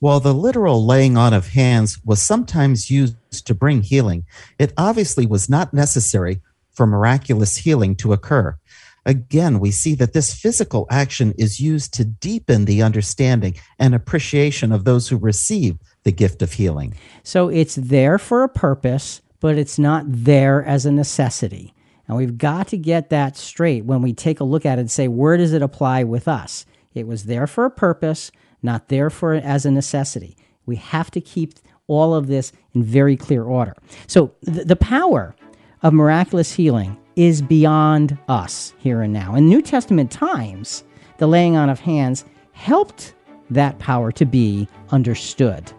While the literal laying on of hands was sometimes used to bring healing, it obviously was not necessary for miraculous healing to occur. Again, we see that this physical action is used to deepen the understanding and appreciation of those who receive the gift of healing. So it's there for a purpose, but it's not there as a necessity. And we've got to get that straight when we take a look at it and say, where does it apply with us? It was there for a purpose, not there for as a necessity. We have to keep all of this in very clear order. So th- the power of miraculous healing is beyond us here and now. In New Testament times, the laying on of hands helped that power to be understood.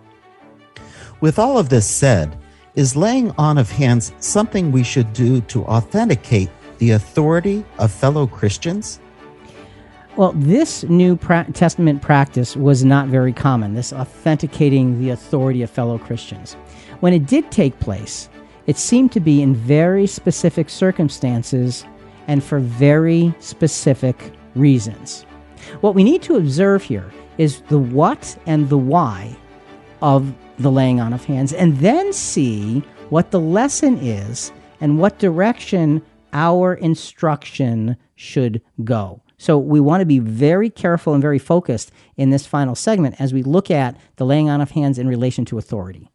With all of this said, is laying on of hands something we should do to authenticate the authority of fellow Christians? Well, this New pra- Testament practice was not very common, this authenticating the authority of fellow Christians. When it did take place, it seemed to be in very specific circumstances and for very specific reasons. What we need to observe here is the what and the why of the laying on of hands, and then see what the lesson is and what direction our instruction should go. So we want to be very careful and very focused in this final segment as we look at the laying on of hands in relation to authority.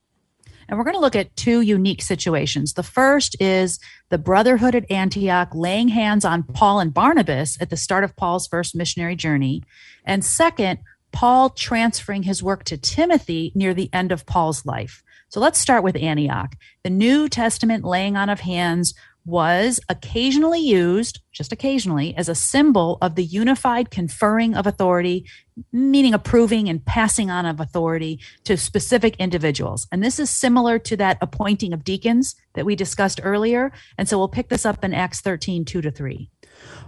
And we're going to look at two unique situations. The first is the brotherhood at Antioch laying hands on Paul and Barnabas at the start of Paul's first missionary journey. And second, Paul transferring his work to Timothy near the end of Paul's life. So let's start with Antioch. The New Testament laying on of hands was occasionally used, just occasionally, as a symbol of the unified conferring of authority, meaning approving and passing on of authority to specific individuals. And this is similar to that appointing of deacons that we discussed earlier. And so we'll pick this up in Acts thirteen, two to three.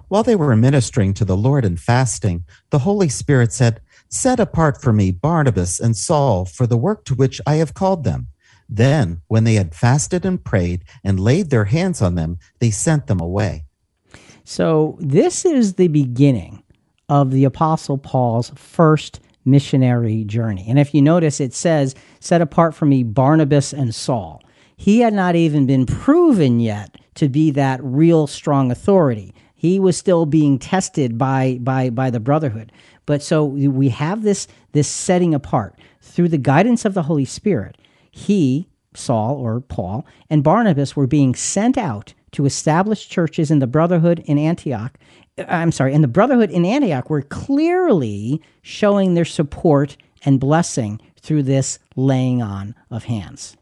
While they were ministering to the Lord and fasting, the Holy Spirit said, "Set apart for me Barnabas and Saul for the work to which I have called them." Then, when they had fasted and prayed and laid their hands on them, they sent them away. So this is the beginning of the Apostle Paul's first missionary journey. And if you notice, it says, "Set apart for me Barnabas and Saul." He had not even been proven yet to be that real strong authority. He was still being tested by by by the brotherhood. But so we have this, this setting apart. Through the guidance of the Holy Spirit, he, Saul or Paul, and Barnabas were being sent out to establish churches in the brotherhood in Antioch. I'm sorry, and the brotherhood in Antioch were clearly showing their support and blessing through this laying on of hands.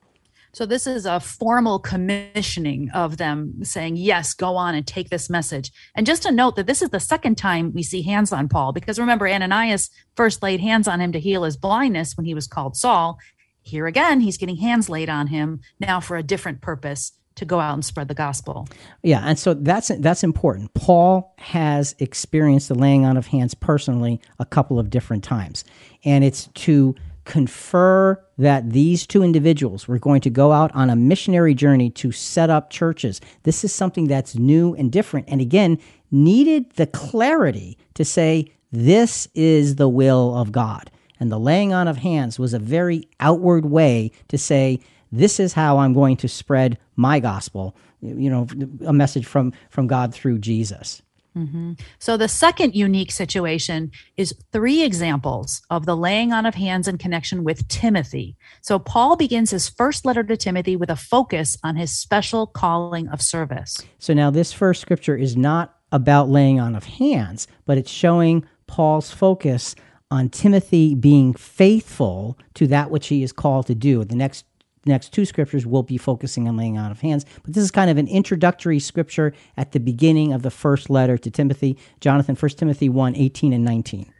So this is a formal commissioning of them saying, yes, go on and take this message. And just to note that this is the second time we see hands on Paul, because remember, Ananias first laid hands on him to heal his blindness when he was called Saul. Here again, he's getting hands laid on him now for a different purpose, to go out and spread the gospel. Yeah, and so that's that's important. Paul has experienced the laying on of hands personally a couple of different times. And it's to confer that these two individuals were going to go out on a missionary journey to set up churches. This is something that's new and different, and again, needed the clarity to say, this is the will of God. And the laying on of hands was a very outward way to say, this is how I'm going to spread my gospel, you know, a message from, from God through Jesus. Mm-hmm. So the second unique situation is three examples of the laying on of hands in connection with Timothy. So Paul begins his first letter to Timothy with a focus on his special calling of service. So now this first scripture is not about laying on of hands, but it's showing Paul's focus on Timothy being faithful to that which he is called to do. The next next two scriptures will be focusing on laying on of hands, but this is kind of an introductory scripture at the beginning of the first letter to Timothy. Jonathan, First Timothy one, eighteen and nineteen.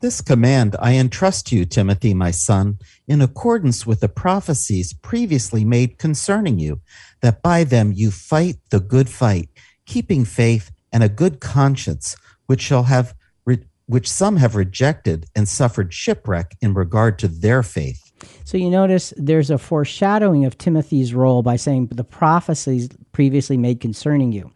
"This command I entrust you, Timothy, my son, in accordance with the prophecies previously made concerning you, that by them you fight the good fight, keeping faith and a good conscience, which shall have which some have rejected and suffered shipwreck in regard to their faith. So you notice there's a foreshadowing of Timothy's role by saying the prophecies previously made concerning you.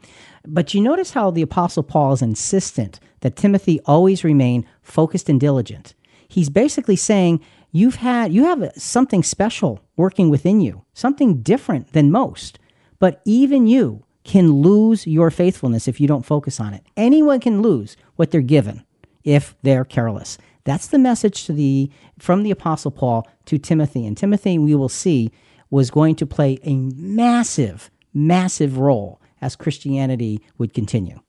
But you notice how the Apostle Paul is insistent that Timothy always remain focused and diligent. He's basically saying you've had you have something special working within you, something different than most. But even you can lose your faithfulness if you don't focus on it. Anyone can lose what they're given if they're careless. That's the message to the from the Apostle Paul to Timothy. And Timothy, we will see, was going to play a massive, massive role as Christianity would continue.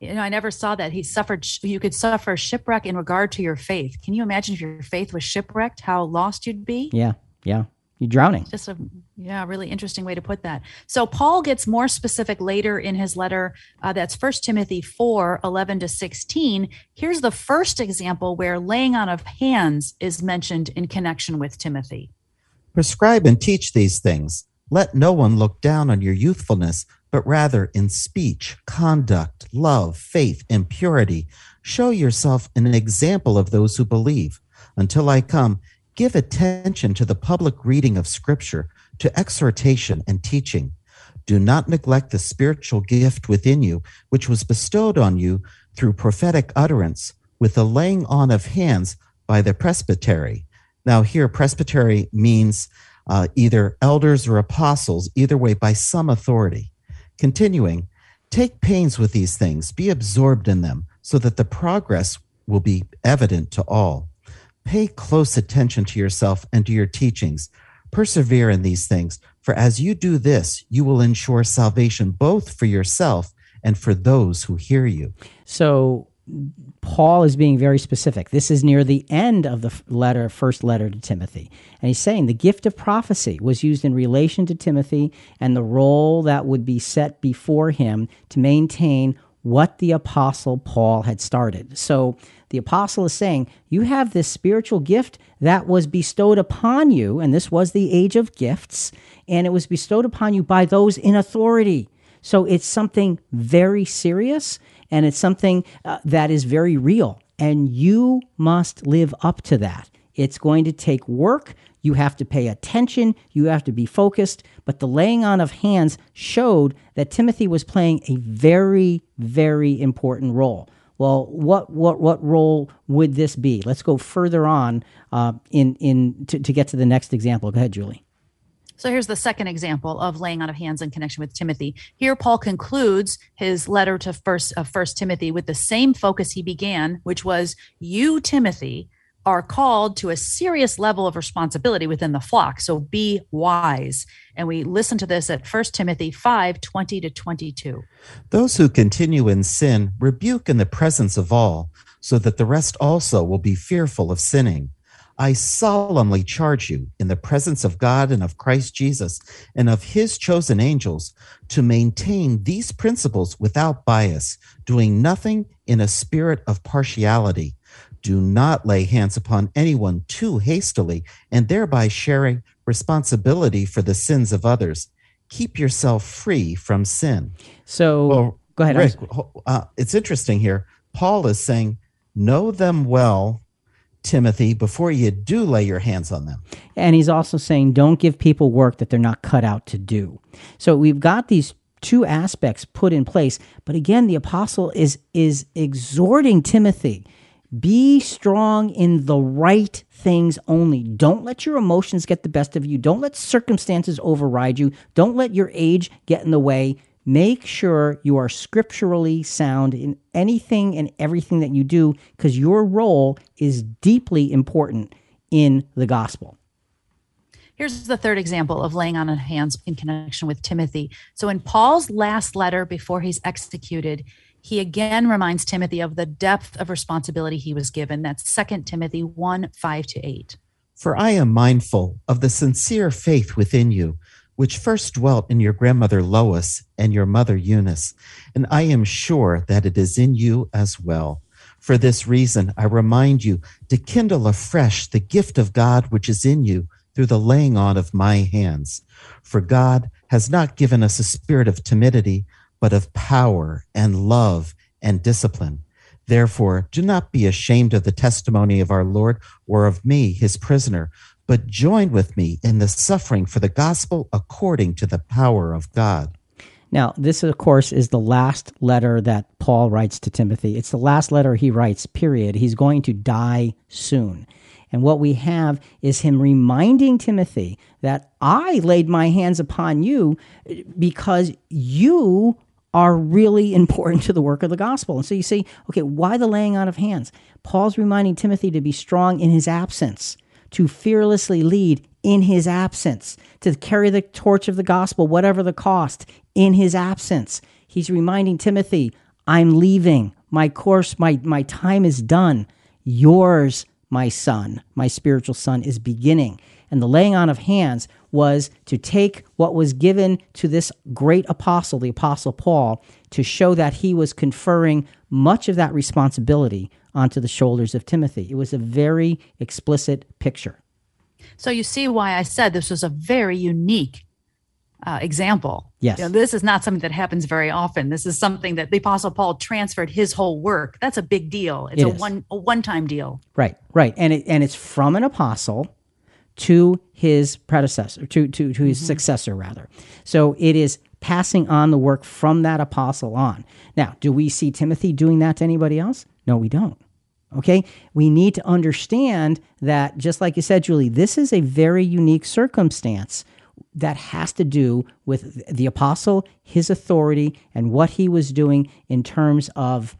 You know, I never saw that he suffered. You could suffer shipwreck in regard to your faith. Can you imagine if your faith was shipwrecked, how lost you'd be? Yeah, yeah. You're drowning. Just a yeah, really interesting way to put that. So Paul gets more specific later in his letter. Uh, that's First Timothy four, eleven to sixteen. Here's the first example where laying on of hands is mentioned in connection with Timothy. Prescribe and teach these things. Let no one look down on your youthfulness, but rather in speech, conduct, love, faith, and purity, show yourself an example of those who believe. Until I come, give attention to the public reading of Scripture, to exhortation and teaching. Do not neglect the spiritual gift within you, which was bestowed on you through prophetic utterance with the laying on of hands by the presbytery. Now here, presbytery means uh, either elders or apostles, either way, by some authority. Continuing, take pains with these things, be absorbed in them, so that the progress will be evident to all. Pay close attention to yourself and to your teachings. Persevere in these things, for as you do this, you will ensure salvation both for yourself and for those who hear you. So Paul is being very specific. This is near the end of the letter, first letter to Timothy. And he's saying the gift of prophecy was used in relation to Timothy and the role that would be set before him to maintain what the Apostle Paul had started. So the Apostle is saying, you have this spiritual gift that was bestowed upon you, and this was the age of gifts, and it was bestowed upon you by those in authority. So it's something very serious, and it's something uh, that is very real, and you must live up to that. It's going to take work. You have to pay attention. You have to be focused. But the laying on of hands showed that Timothy was playing a very, very important role. Well, what what what role would this be? Let's go further on uh, in in to, to get to the next example. Go ahead, Julie. So here's the second example of laying on of hands in connection with Timothy. Here, Paul concludes his letter to first of First Timothy with the same focus he began, which was, "You, Timothy, are called to a serious level of responsibility within the flock. So be wise." And we listen to this at First Timothy five, twenty to twenty-two. Those who continue in sin rebuke in the presence of all, so that the rest also will be fearful of sinning. I solemnly charge you in the presence of God and of Christ Jesus and of his chosen angels to maintain these principles without bias, doing nothing in a spirit of partiality. Do not lay hands upon anyone too hastily and thereby sharing responsibility for the sins of others. Keep yourself free from sin. So well, go ahead. Rick, uh, it's interesting here. Paul is saying, know them well, Timothy, before you do lay your hands on them. And he's also saying, don't give people work that they're not cut out to do. So we've got these two aspects put in place. But again, the apostle is is exhorting Timothy, be strong in the right things only. Don't let your emotions get the best of you. Don't let circumstances override you. Don't let your age get in the way. Make sure you are scripturally sound in anything and everything that you do, because your role is deeply important in the gospel. Here's the third example of laying on of hands in connection with Timothy. So in Paul's last letter before he's executed, he again reminds Timothy of the depth of responsibility he was given. That's Second Timothy one, five to eight. For I am mindful of the sincere faith within you, which first dwelt in your grandmother Lois and your mother Eunice, and I am sure that it is in you as well. For this reason, I remind you to kindle afresh the gift of God which is in you through the laying on of my hands. For God has not given us a spirit of timidity, but of power and love and discipline. Therefore, do not be ashamed of the testimony of our Lord or of me, his prisoner, but join with me in the suffering for the gospel according to the power of God. Now, this, of course, is the last letter that Paul writes to Timothy. It's the last letter he writes, period. He's going to die soon. And what we have is him reminding Timothy that I laid my hands upon you because you are really important to the work of the gospel. And so you see, okay, why the laying on of hands? Paul's reminding Timothy to be strong in his absence, to fearlessly lead in his absence, to carry the torch of the gospel, whatever the cost, in his absence. He's reminding Timothy, I'm leaving. My course, my, my time is done. Yours, my son, my spiritual son, is beginning. And the laying on of hands was to take what was given to this great apostle, the Apostle Paul, to show that he was conferring much of that responsibility onto the shoulders of Timothy. It was a very explicit picture. So you see why I said this was a very unique uh, example. Yes. You know, this is not something that happens very often. This is something that the Apostle Paul transferred his whole work. That's a big deal. It's it a, one, a one-time deal. Right, right. And it, and it's from an apostle to his predecessor, to, to, to his mm-hmm. successor, rather. So it is passing on the work from that apostle on. Now, do we see Timothy doing that to anybody else? No, we don't. Okay? We need to understand that, just like you said, Julie, this is a very unique circumstance that has to do with the apostle, his authority, and what he was doing in terms of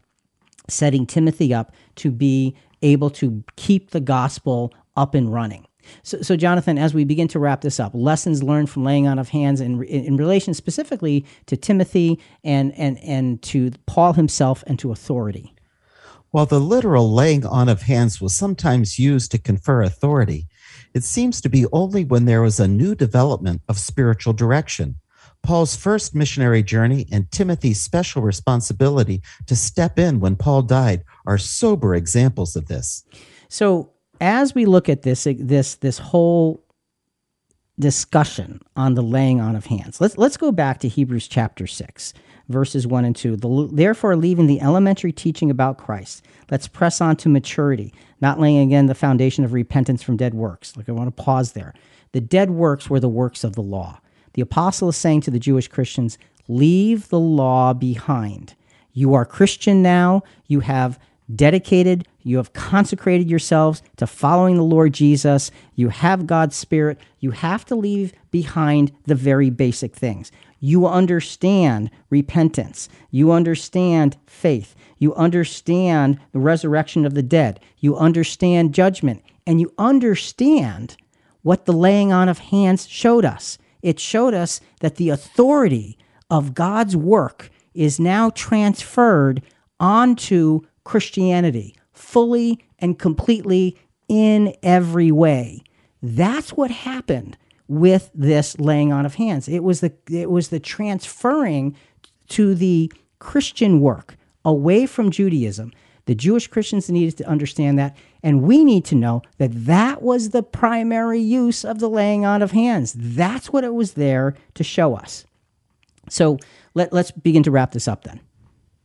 setting Timothy up to be able to keep the gospel up and running. So, so, Jonathan, as we begin to wrap this up, lessons learned from laying on of hands in, in, in relation specifically to Timothy and, and, and to Paul himself and to authority. While the literal laying on of hands was sometimes used to confer authority, it seems to be only when there was a new development of spiritual direction. Paul's first missionary journey and Timothy's special responsibility to step in when Paul died are sober examples of this. So, as we look at this, this, this whole discussion on the laying on of hands, let's let's go back to Hebrews chapter six, verses one and two. The, Therefore, leaving the elementary teaching about Christ, let's press on to maturity, not laying again the foundation of repentance from dead works. Look, I want to pause there. The dead works were the works of the law. The apostle is saying to the Jewish Christians, leave the law behind. You are Christian now. You have dedicated, you have consecrated yourselves to following the Lord Jesus. You have God's Spirit. You have to leave behind the very basic things. You understand repentance. You understand faith. You understand the resurrection of the dead. You understand judgment. And you understand what the laying on of hands showed us. It showed us that the authority of God's work is now transferred onto Christianity, fully and completely in every way. That's what happened with this laying on of hands. It was the it was the transferring to the Christian work away from Judaism. The Jewish Christians needed to understand that, and we need to know that that was the primary use of the laying on of hands. That's what it was there to show us. So let, let's begin to wrap this up then.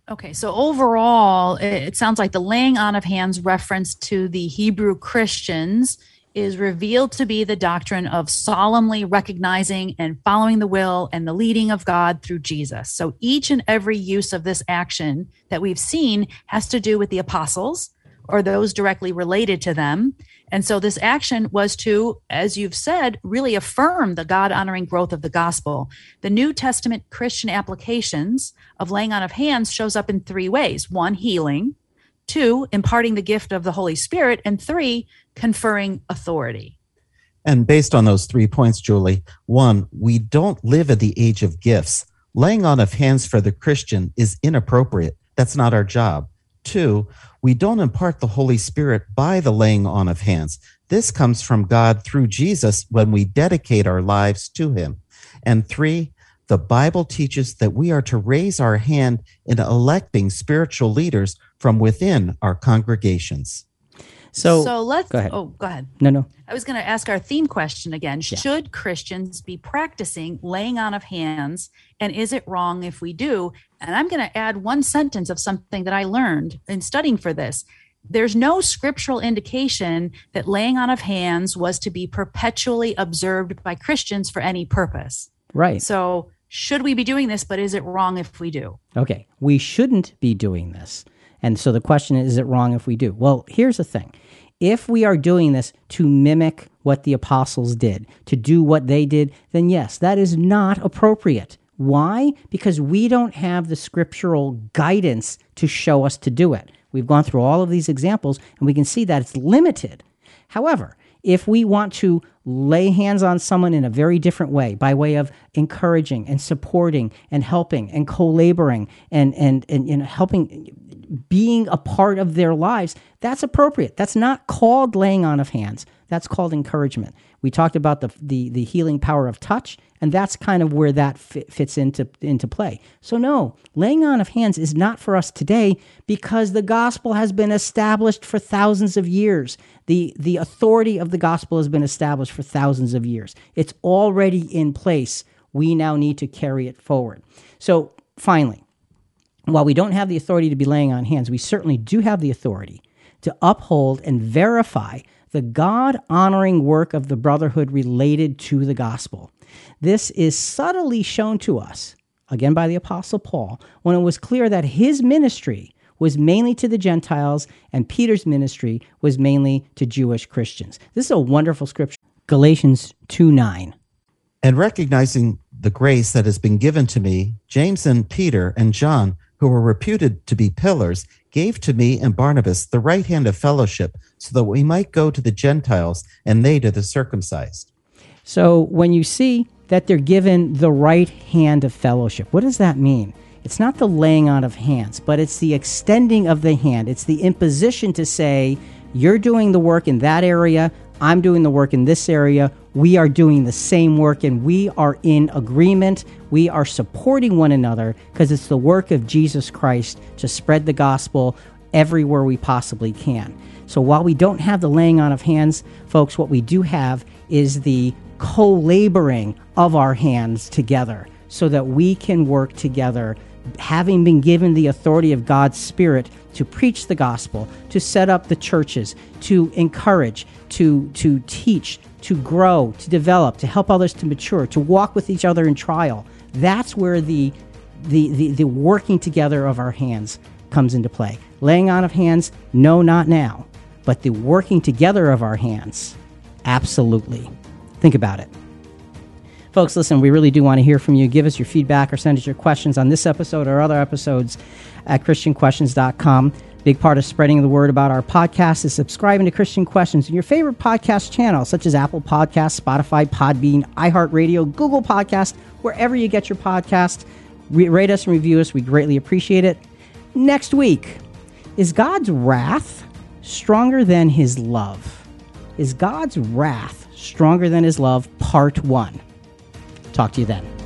Okay, so overall, it sounds like the laying on of hands reference to the Hebrew Christians is revealed to be the doctrine of solemnly recognizing and following the will and the leading of God through Jesus. So each and every use of this action that we've seen has to do with the apostles or those directly related to them. And so this action was to, as you've said, really affirm the God-honoring growth of the gospel. The New Testament Christian applications of laying on of hands shows up in three ways. One, healing. Two, imparting the gift of the Holy Spirit. And three, conferring authority. And based on those three points, Julie, one, we don't live at the age of gifts. Laying on of hands for the Christian is inappropriate. That's not our job. Two, we don't impart the Holy Spirit by the laying on of hands. This comes from God through Jesus when we dedicate our lives to him. And three, the Bible teaches that we are to raise our hand in electing spiritual leaders from within our congregations. So, so let's, go ahead. oh, go ahead. No, no. I was going to ask our theme question again. Yeah. Should Christians be practicing laying on of hands, and is it wrong if we do? And I'm going to add one sentence of something that I learned in studying for this. There's no scriptural indication that laying on of hands was to be perpetually observed by Christians for any purpose. Right. So should we be doing this, but is it wrong if we do? Okay. We shouldn't be doing this. And so the question is, is it wrong if we do? Well, here's the thing. If we are doing this to mimic what the apostles did, to do what they did, then yes, that is not appropriate. Why? Because we don't have the scriptural guidance to show us to do it. We've gone through all of these examples, and we can see that it's limited. However, if we want to lay hands on someone in a very different way, by way of encouraging and supporting and helping and co-laboring and, and, and, and helping, being a part of their lives, that's appropriate. That's not called laying on of hands. That's called encouragement. We talked about the the, the healing power of touch, and that's kind of where that fit, fits into, into play. So no, laying on of hands is not for us today because the gospel has been established for thousands of years. The, the authority of the gospel has been established for thousands of years. It's already in place. We now need to carry it forward. So finally, while we don't have the authority to be laying on hands, we certainly do have the authority to uphold and verify the God-honoring work of the brotherhood related to the gospel. This is subtly shown to us, again by the Apostle Paul, when it was clear that his ministry was mainly to the Gentiles and Peter's ministry was mainly to Jewish Christians. This is a wonderful scripture, Galatians two nine. And recognizing the grace that has been given to me, James and Peter and John, who were reputed to be pillars, gave to me and Barnabas the right hand of fellowship so that we might go to the Gentiles and they to the circumcised. So when you see that they're given the right hand of fellowship, what does that mean? It's not the laying on of hands, but it's the extending of the hand. It's the imposition to say, you're doing the work in that area, I'm doing the work in this area, we are doing the same work, and we are in agreement. We are supporting one another because it's the work of Jesus Christ to spread the gospel everywhere we possibly can. So while we don't have the laying on of hands, folks, what we do have is the co-laboring of our hands together so that we can work together, having been given the authority of God's Spirit to preach the gospel, to set up the churches, to encourage, to to teach, to grow, to develop, to help others to mature, to walk with each other in trial. That's where the the the, the working together of our hands comes into play. Laying on of hands, no, not now. But the working together of our hands, absolutely. Think about it. Folks, listen, we really do want to hear from you. Give us your feedback or send us your questions on this episode or other episodes at Christian Questions dot com. Big part of spreading the word about our podcast is subscribing to Christian Questions in your favorite podcast channel, such as Apple Podcasts, Spotify, Podbean, iHeartRadio, Google Podcasts, wherever you get your podcast. Rate us and review us. We greatly appreciate it. Next week, is God's wrath stronger than his love? Is God's wrath stronger than his love? Part one. Talk to you then.